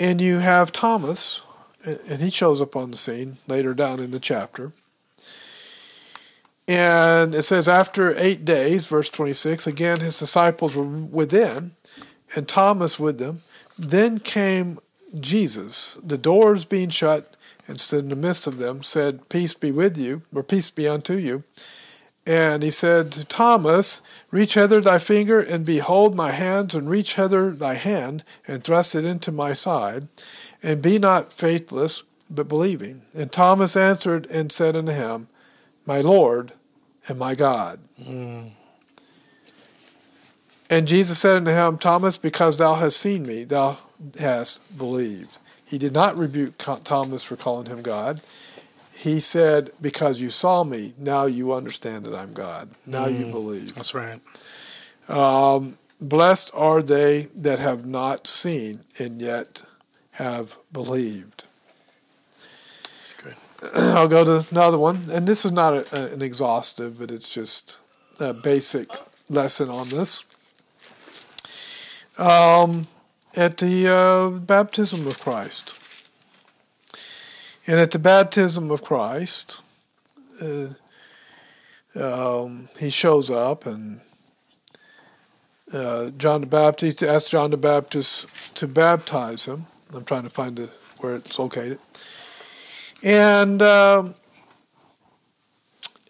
and you have Thomas, and he shows up on the scene later down in the chapter. And it says, after eight days, verse twenty-six, again his disciples were within, and Thomas with them. Then came Jesus, the doors being shut, and stood in the midst of them, said, "Peace be with you," or "Peace be unto you." And he said to Thomas, "Reach hither thy finger, and behold my hands, and reach hither thy hand, and thrust it into my side, and be not faithless, but believing." And Thomas answered and said unto him, "My Lord and my God." Mm. And Jesus said unto him, "Thomas, because thou hast seen me, thou hast believed." He did not rebuke Thomas for calling him God. He said, "Because you saw me, now you understand that I'm God. Now mm. you believe." That's right. Um, Blessed are they that have not seen and yet have believed. I'll go to another one, and this is not a, a, an exhaustive, but it's just a basic lesson on this. Um, at the uh, baptism of Christ, and at the baptism of Christ, uh, um, he shows up, and uh, John the Baptist asked John the Baptist to baptize him. I'm trying to find the where it's located. And um,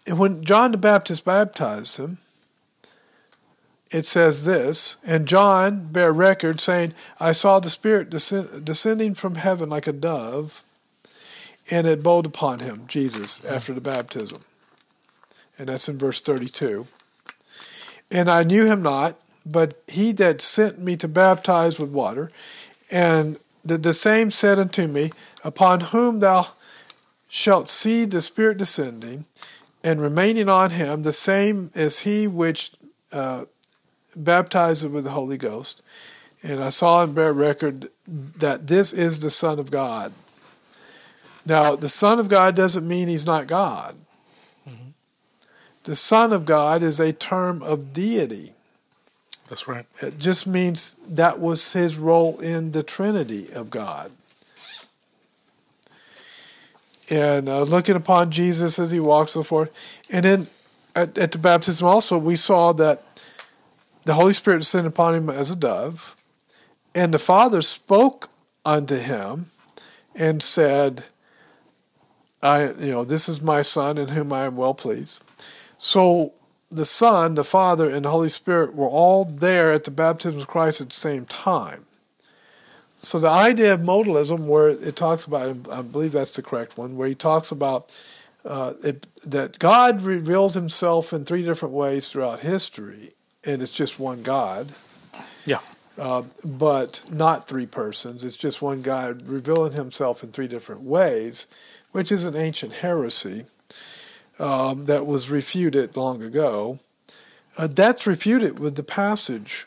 when John the Baptist baptized him, it says this, and John bare record, saying, I saw the Spirit descend- descending from heaven like a dove, and it bowled upon him, Jesus, after the baptism. And that's in verse thirty-two. And I knew him not, but he that sent me to baptize with water, and the, the same said unto me, upon whom thou shalt see the Spirit descending, and remaining on him, the same is he which uh, baptized with the Holy Ghost. And I saw and bear record that this is the Son of God. Now, the Son of God doesn't mean he's not God. Mm-hmm. The Son of God is a term of deity. That's right. It just means that was his role in the Trinity of God. And uh, looking upon Jesus as he walks so forth. And then at, at the baptism also, we saw that the Holy Spirit descended upon him as a dove. And the Father spoke unto him and said, I, you know, this is my Son in whom I am well pleased. So the Son, the Father, and the Holy Spirit were all there at the baptism of Christ at the same time. So the idea of modalism, where it talks about, I believe that's the correct one, where he talks about uh, it, that God reveals himself in three different ways throughout history, and it's just one God. Yeah. Uh, but not three persons. It's just one God revealing himself in three different ways, which is an ancient heresy um, that was refuted long ago. Uh, that's refuted with the passage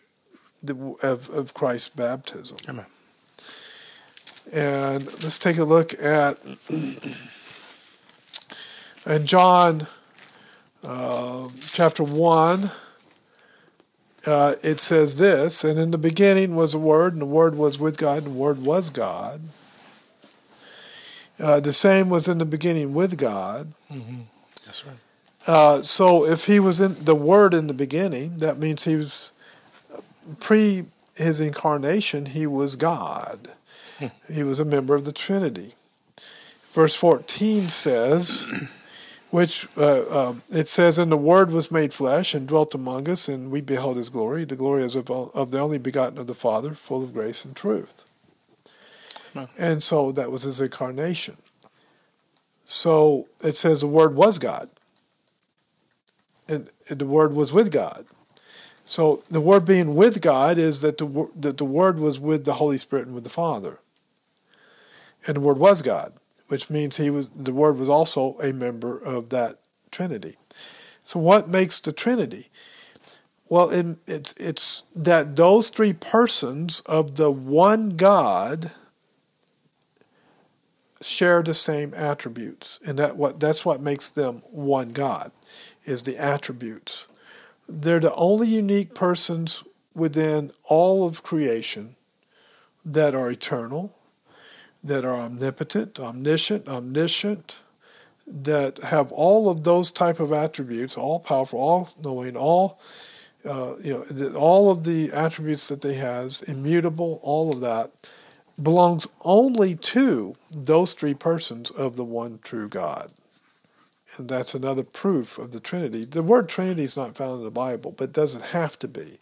of, of Christ's baptism. Amen. And let's take a look at in John uh, chapter one. Uh, it says this, and in the beginning was the Word, and the Word was with God, and the Word was God. Uh, the same was in the beginning with God. Mm-hmm. That's right. Uh, so if he was in the Word in the beginning, that means he was, pre his incarnation, he was God. He was a member of the Trinity. Verse fourteen says, which uh, uh, it says, and the Word was made flesh and dwelt among us, and we beheld his glory. The glory is of, of the only begotten of the Father, full of grace and truth. And so that was his incarnation. So it says the Word was God. And the Word was with God. So the Word being with God is that the, that the Word was with the Holy Spirit and with the Father. And the Word was God, which means he was the Word was also a member of that Trinity. So what makes the Trinity? Well, it, it's it's that those three persons of the one God share the same attributes, and that what that's what makes them one God, is the attributes. They're the only unique persons within all of creation that are eternal, that are omnipotent, omniscient, omniscient, that have all of those type of attributes, all powerful, all knowing, all uh, you know, all of the attributes that they have, immutable, all of that belongs only to those three persons of the one true God. And that's another proof of the Trinity. The word Trinity is not found in the Bible, but doesn't have to be.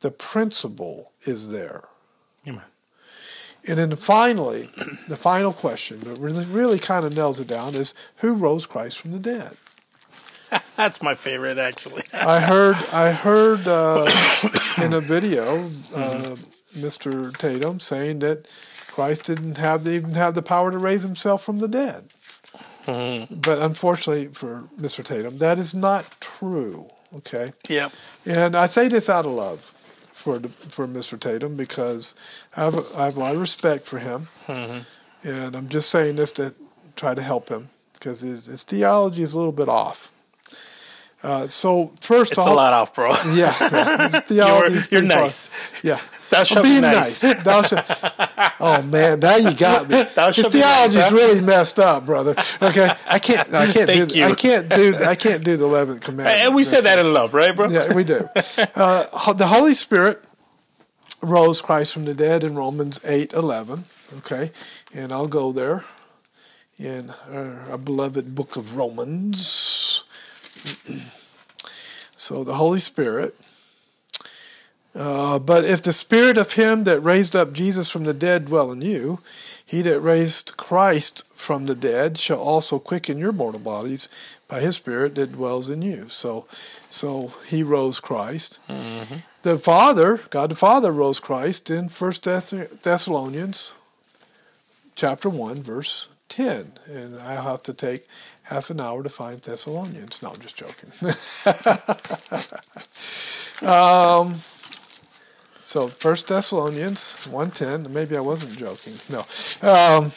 The principle is there. Amen. And then finally, the final question that really, really kind of nails it down is, who rose Christ from the dead? That's my favorite, actually. I heard I heard uh, in a video uh, mm-hmm. Mister Tatum saying that Christ didn't have the, even have the power to raise himself from the dead. But unfortunately for Mister Tatum, that is not true, okay? Yep. And I say this out of love for for Mister Tatum because I have a, I have a lot of respect for him. Mm-hmm. And I'm just saying this to try to help him because his, his theology is a little bit off. Uh, so first it's off, it's a lot off, bro. Yeah, yeah. You're, you're nice. Far. Yeah, thou shalt be nice. nice. Thou shalt. Oh man, now you got me. Thou His theology's nice, huh? really messed up, brother. Okay, I can't. I can't Thank do. You. I can't do. I can't do the eleventh commandment. And we said that in love, right, bro? Yeah, we do. Uh, the Holy Spirit rose Christ from the dead in Romans eight eleven. Okay, and I'll go there in our, our beloved book of Romans. So the Holy Spirit. Uh, but if the Spirit of Him that raised up Jesus from the dead dwell in you, He that raised Christ from the dead shall also quicken your mortal bodies by His Spirit that dwells in you. So, so He rose Christ. Mm-hmm. The Father, God the Father, rose Christ in First Thessalonians chapter one, verse ten, and I have to take half an hour to find Thessalonians. No, I'm just joking. um, so First Thessalonians one ten. Maybe I wasn't joking. No. Um,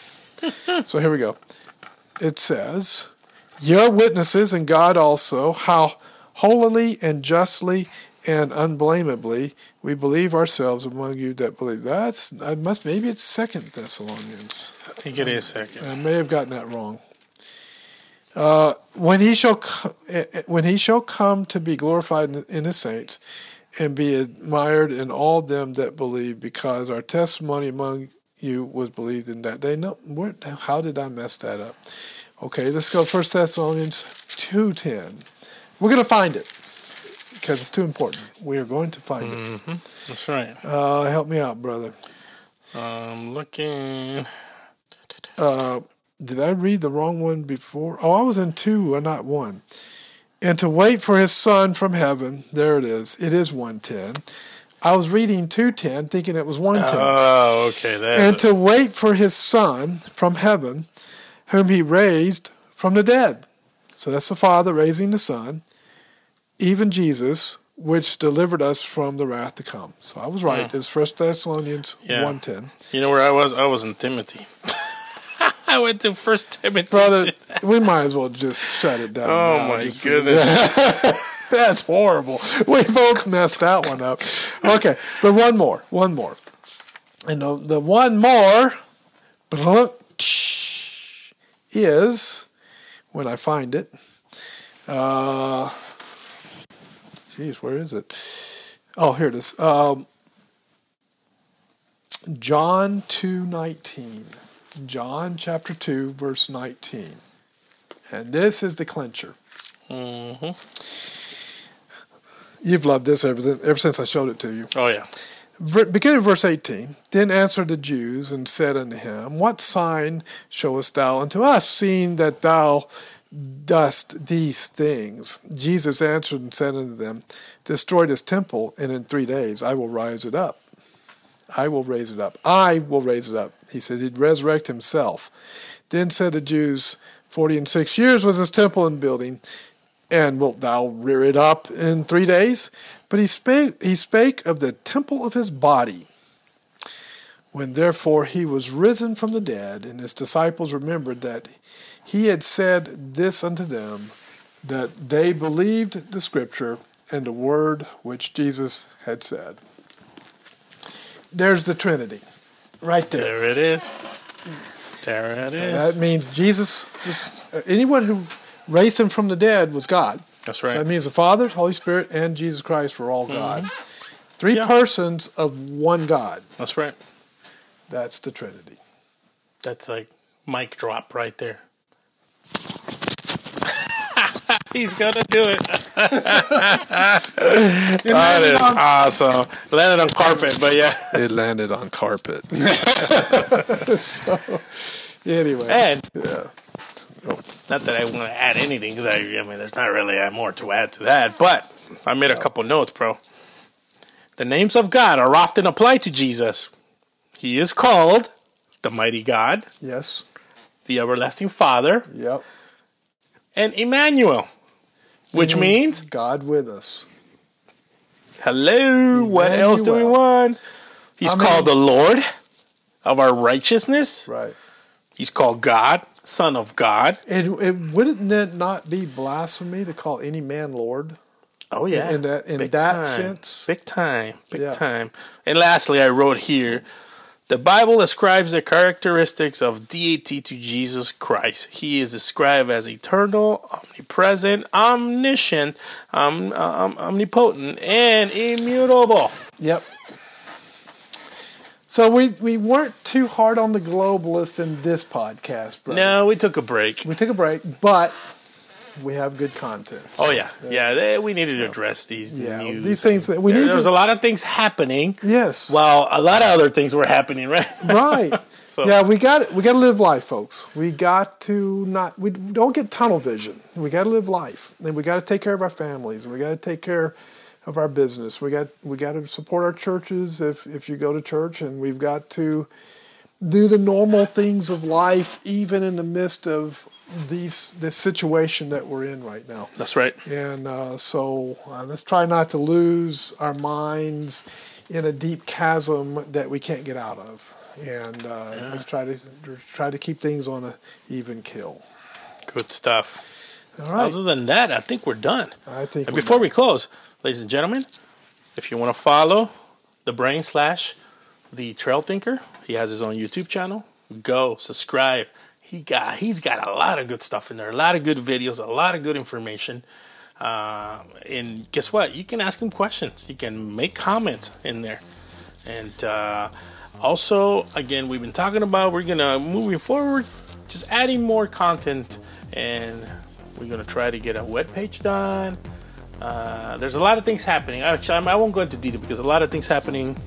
so here we go. It says, "You're witnesses and God also, how holily and justly and unblameably we believe ourselves among you that believe." That's, I must, maybe it's Second Thessalonians. I think it is Second. I may have gotten that wrong. Uh, when he shall when he shall come to be glorified in his saints, and be admired in all them that believe, because our testimony among you was believed in that day. No, where, how did I mess that up? Okay, let's go First Thessalonians two ten. We're gonna find it because it's too important. We are going to find mm-hmm. it. That's right. Uh, help me out, brother. I'm looking. Uh. Did I read the wrong one before? Oh, I was in two, or not one. And to wait for his son from heaven. There it is. It is one ten. I was reading two ten, thinking it was one ten. Oh, okay. That and is. To wait for his son from heaven, whom he raised from the dead. So that's the Father raising the Son, even Jesus, which delivered us from the wrath to come. So I was right. Yeah. It was First Thessalonians yeah. one ten. You know where I was? I was in Timothy. I went to First Timothy. Brother, we might as well just shut it down. Oh, now. my just goodness. That's horrible. We both messed that one up. Okay, but one more. One more. And the, the one more is, when I find it, uh, geez, where is it? Oh, here it is. Um, John two nineteen. John chapter two, verse nineteen. And this is the clincher. Mm-hmm. You've loved this ever, ever since I showed it to you. Oh, yeah. Beginning of verse eighteen. Then answered the Jews and said unto him, "What sign showest thou unto us, seeing that thou dost these things?" Jesus answered and said unto them, "Destroy this temple, and in three days I will rise it up. I will raise it up. I will raise it up." He said he'd resurrect himself. Then said the Jews, forty and six years was his temple and building, and wilt thou rear it up in three days? But he spake, he spake of the temple of his body. When therefore he was risen from the dead, and his disciples remembered that he had said this unto them, that they believed the scripture and the word which Jesus had said. There's the Trinity, right there. There it is. There it so is. That means Jesus, was, anyone who raised him from the dead was God. That's right. So that means the Father, Holy Spirit, and Jesus Christ were all God. Mm-hmm. Three yeah. persons of one God. That's right. That's the Trinity. That's like mic drop right there. He's going to do it. That is on, awesome. Landed on carpet, but yeah. It landed on carpet. So, anyway. And, yeah. Oh. Not that I want to add anything, because I, I mean, there's not really more to add to that, but I made a couple notes, bro. The names of God are often applied to Jesus. He is called the Mighty God. Yes. The Everlasting Father. Yep. And Emmanuel, which mm, means God with us. Hello. Emmanuel. What else do we want? He's I mean, called the Lord of our righteousness. Right. He's called God, Son of God. And, and wouldn't it not be blasphemy to call any man Lord? Oh, yeah. In that, in that sense? Big time. Big yeah. time. And lastly, I wrote here, the Bible ascribes the characteristics of deity to Jesus Christ. He is described as eternal, omnipresent, omniscient, um, um, omnipotent, and immutable. Yep. So we, we weren't too hard on the globalists in this podcast, brother. No, we took a break. We took a break, but we have good content. Oh, yeah. Uh, yeah, they, we needed to address these yeah, news. These things. That we there, need there was to, a lot of things happening. Yes. While a lot of other things were happening, right? Right. So. Yeah, we got we got to live life, folks. We got to not... We don't get tunnel vision. We got to live life. And we got to take care of our families. We got to take care... of our business. We got we got to support our churches if, if you go to church, and we've got to do the normal things of life even in the midst of these this situation that we're in right now. That's right. And uh, so uh, let's try not to lose our minds in a deep chasm that we can't get out of. And uh, yeah. let's try to try to keep things on an even keel. Good stuff. All right. Other than that, I think we're done. I think. And before done. we close. Ladies and gentlemen, if you want to follow the brain slash the Trail Thinker, he has his own YouTube channel. Go subscribe. He got he's got a lot of good stuff in there, a lot of good videos, a lot of good information. Uh, and guess what? You can ask him questions. You can make comments in there. And uh, also, again, we've been talking about we're gonna moving forward, just adding more content, and we're gonna try to get a webpage done. Uh, there's a lot of things happening. I, I won't go into detail because a lot of things happening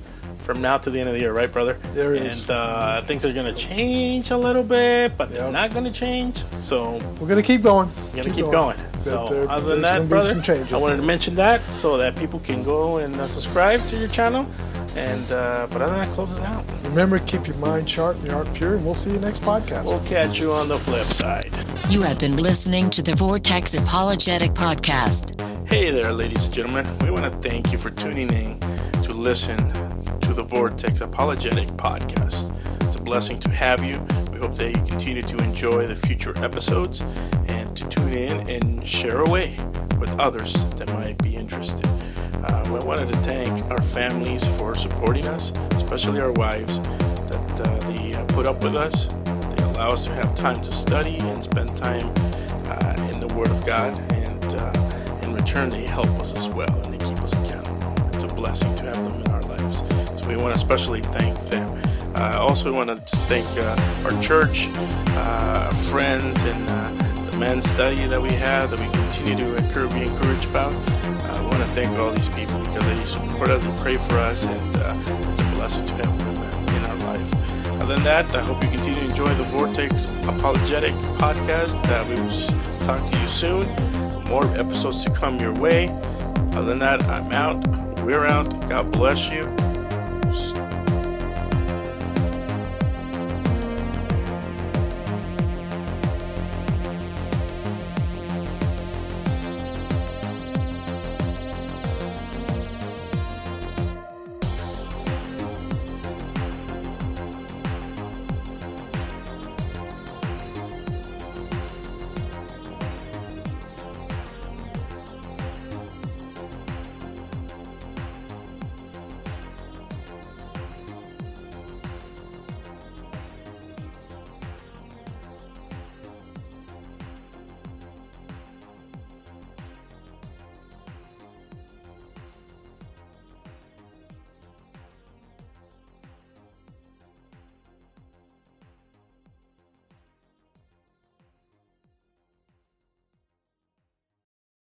from now to the end of the year, right, brother? There is. And uh, things are going to change a little bit, but yep. they're not going to change. So we're going to keep going. We're going to keep going. going. So there, other than that, brother, I wanted to mention that so that people can go and uh, subscribe to your channel. And uh, but other than that, close it out. Remember, keep your mind sharp and your heart pure, and we'll see you next podcast. We'll catch you on the flip side. You have been listening to the Vortex Apologetic Podcast. Hey there, ladies and gentlemen. We want to thank you for tuning in to listen to the Vortex Apologetic Podcast. It's a blessing to have you. We hope that you continue to enjoy the future episodes and to tune in and share away with others that might be interested. Uh, we wanted to thank our families for supporting us, especially our wives, that uh, they uh, put up with us. They allow us to have time to study and spend time uh, in the Word of God, and uh, in return they help us as well, and they keep us accountable. It's a blessing to have them in our lives, so we want to especially thank them. I uh, also want to just thank uh, our church, uh, friends, and uh, the men's study that we have, that we continue to encourage, be encouraged about. I want to thank all these people because they support us and pray for us, and uh, it's a blessing to have them in our life. Other than that, I hope you continue to enjoy the Vortex Apologetic Podcast. Uh, we will talk to you soon. More episodes to come your way. Other than that, I'm out. We're out. God bless you.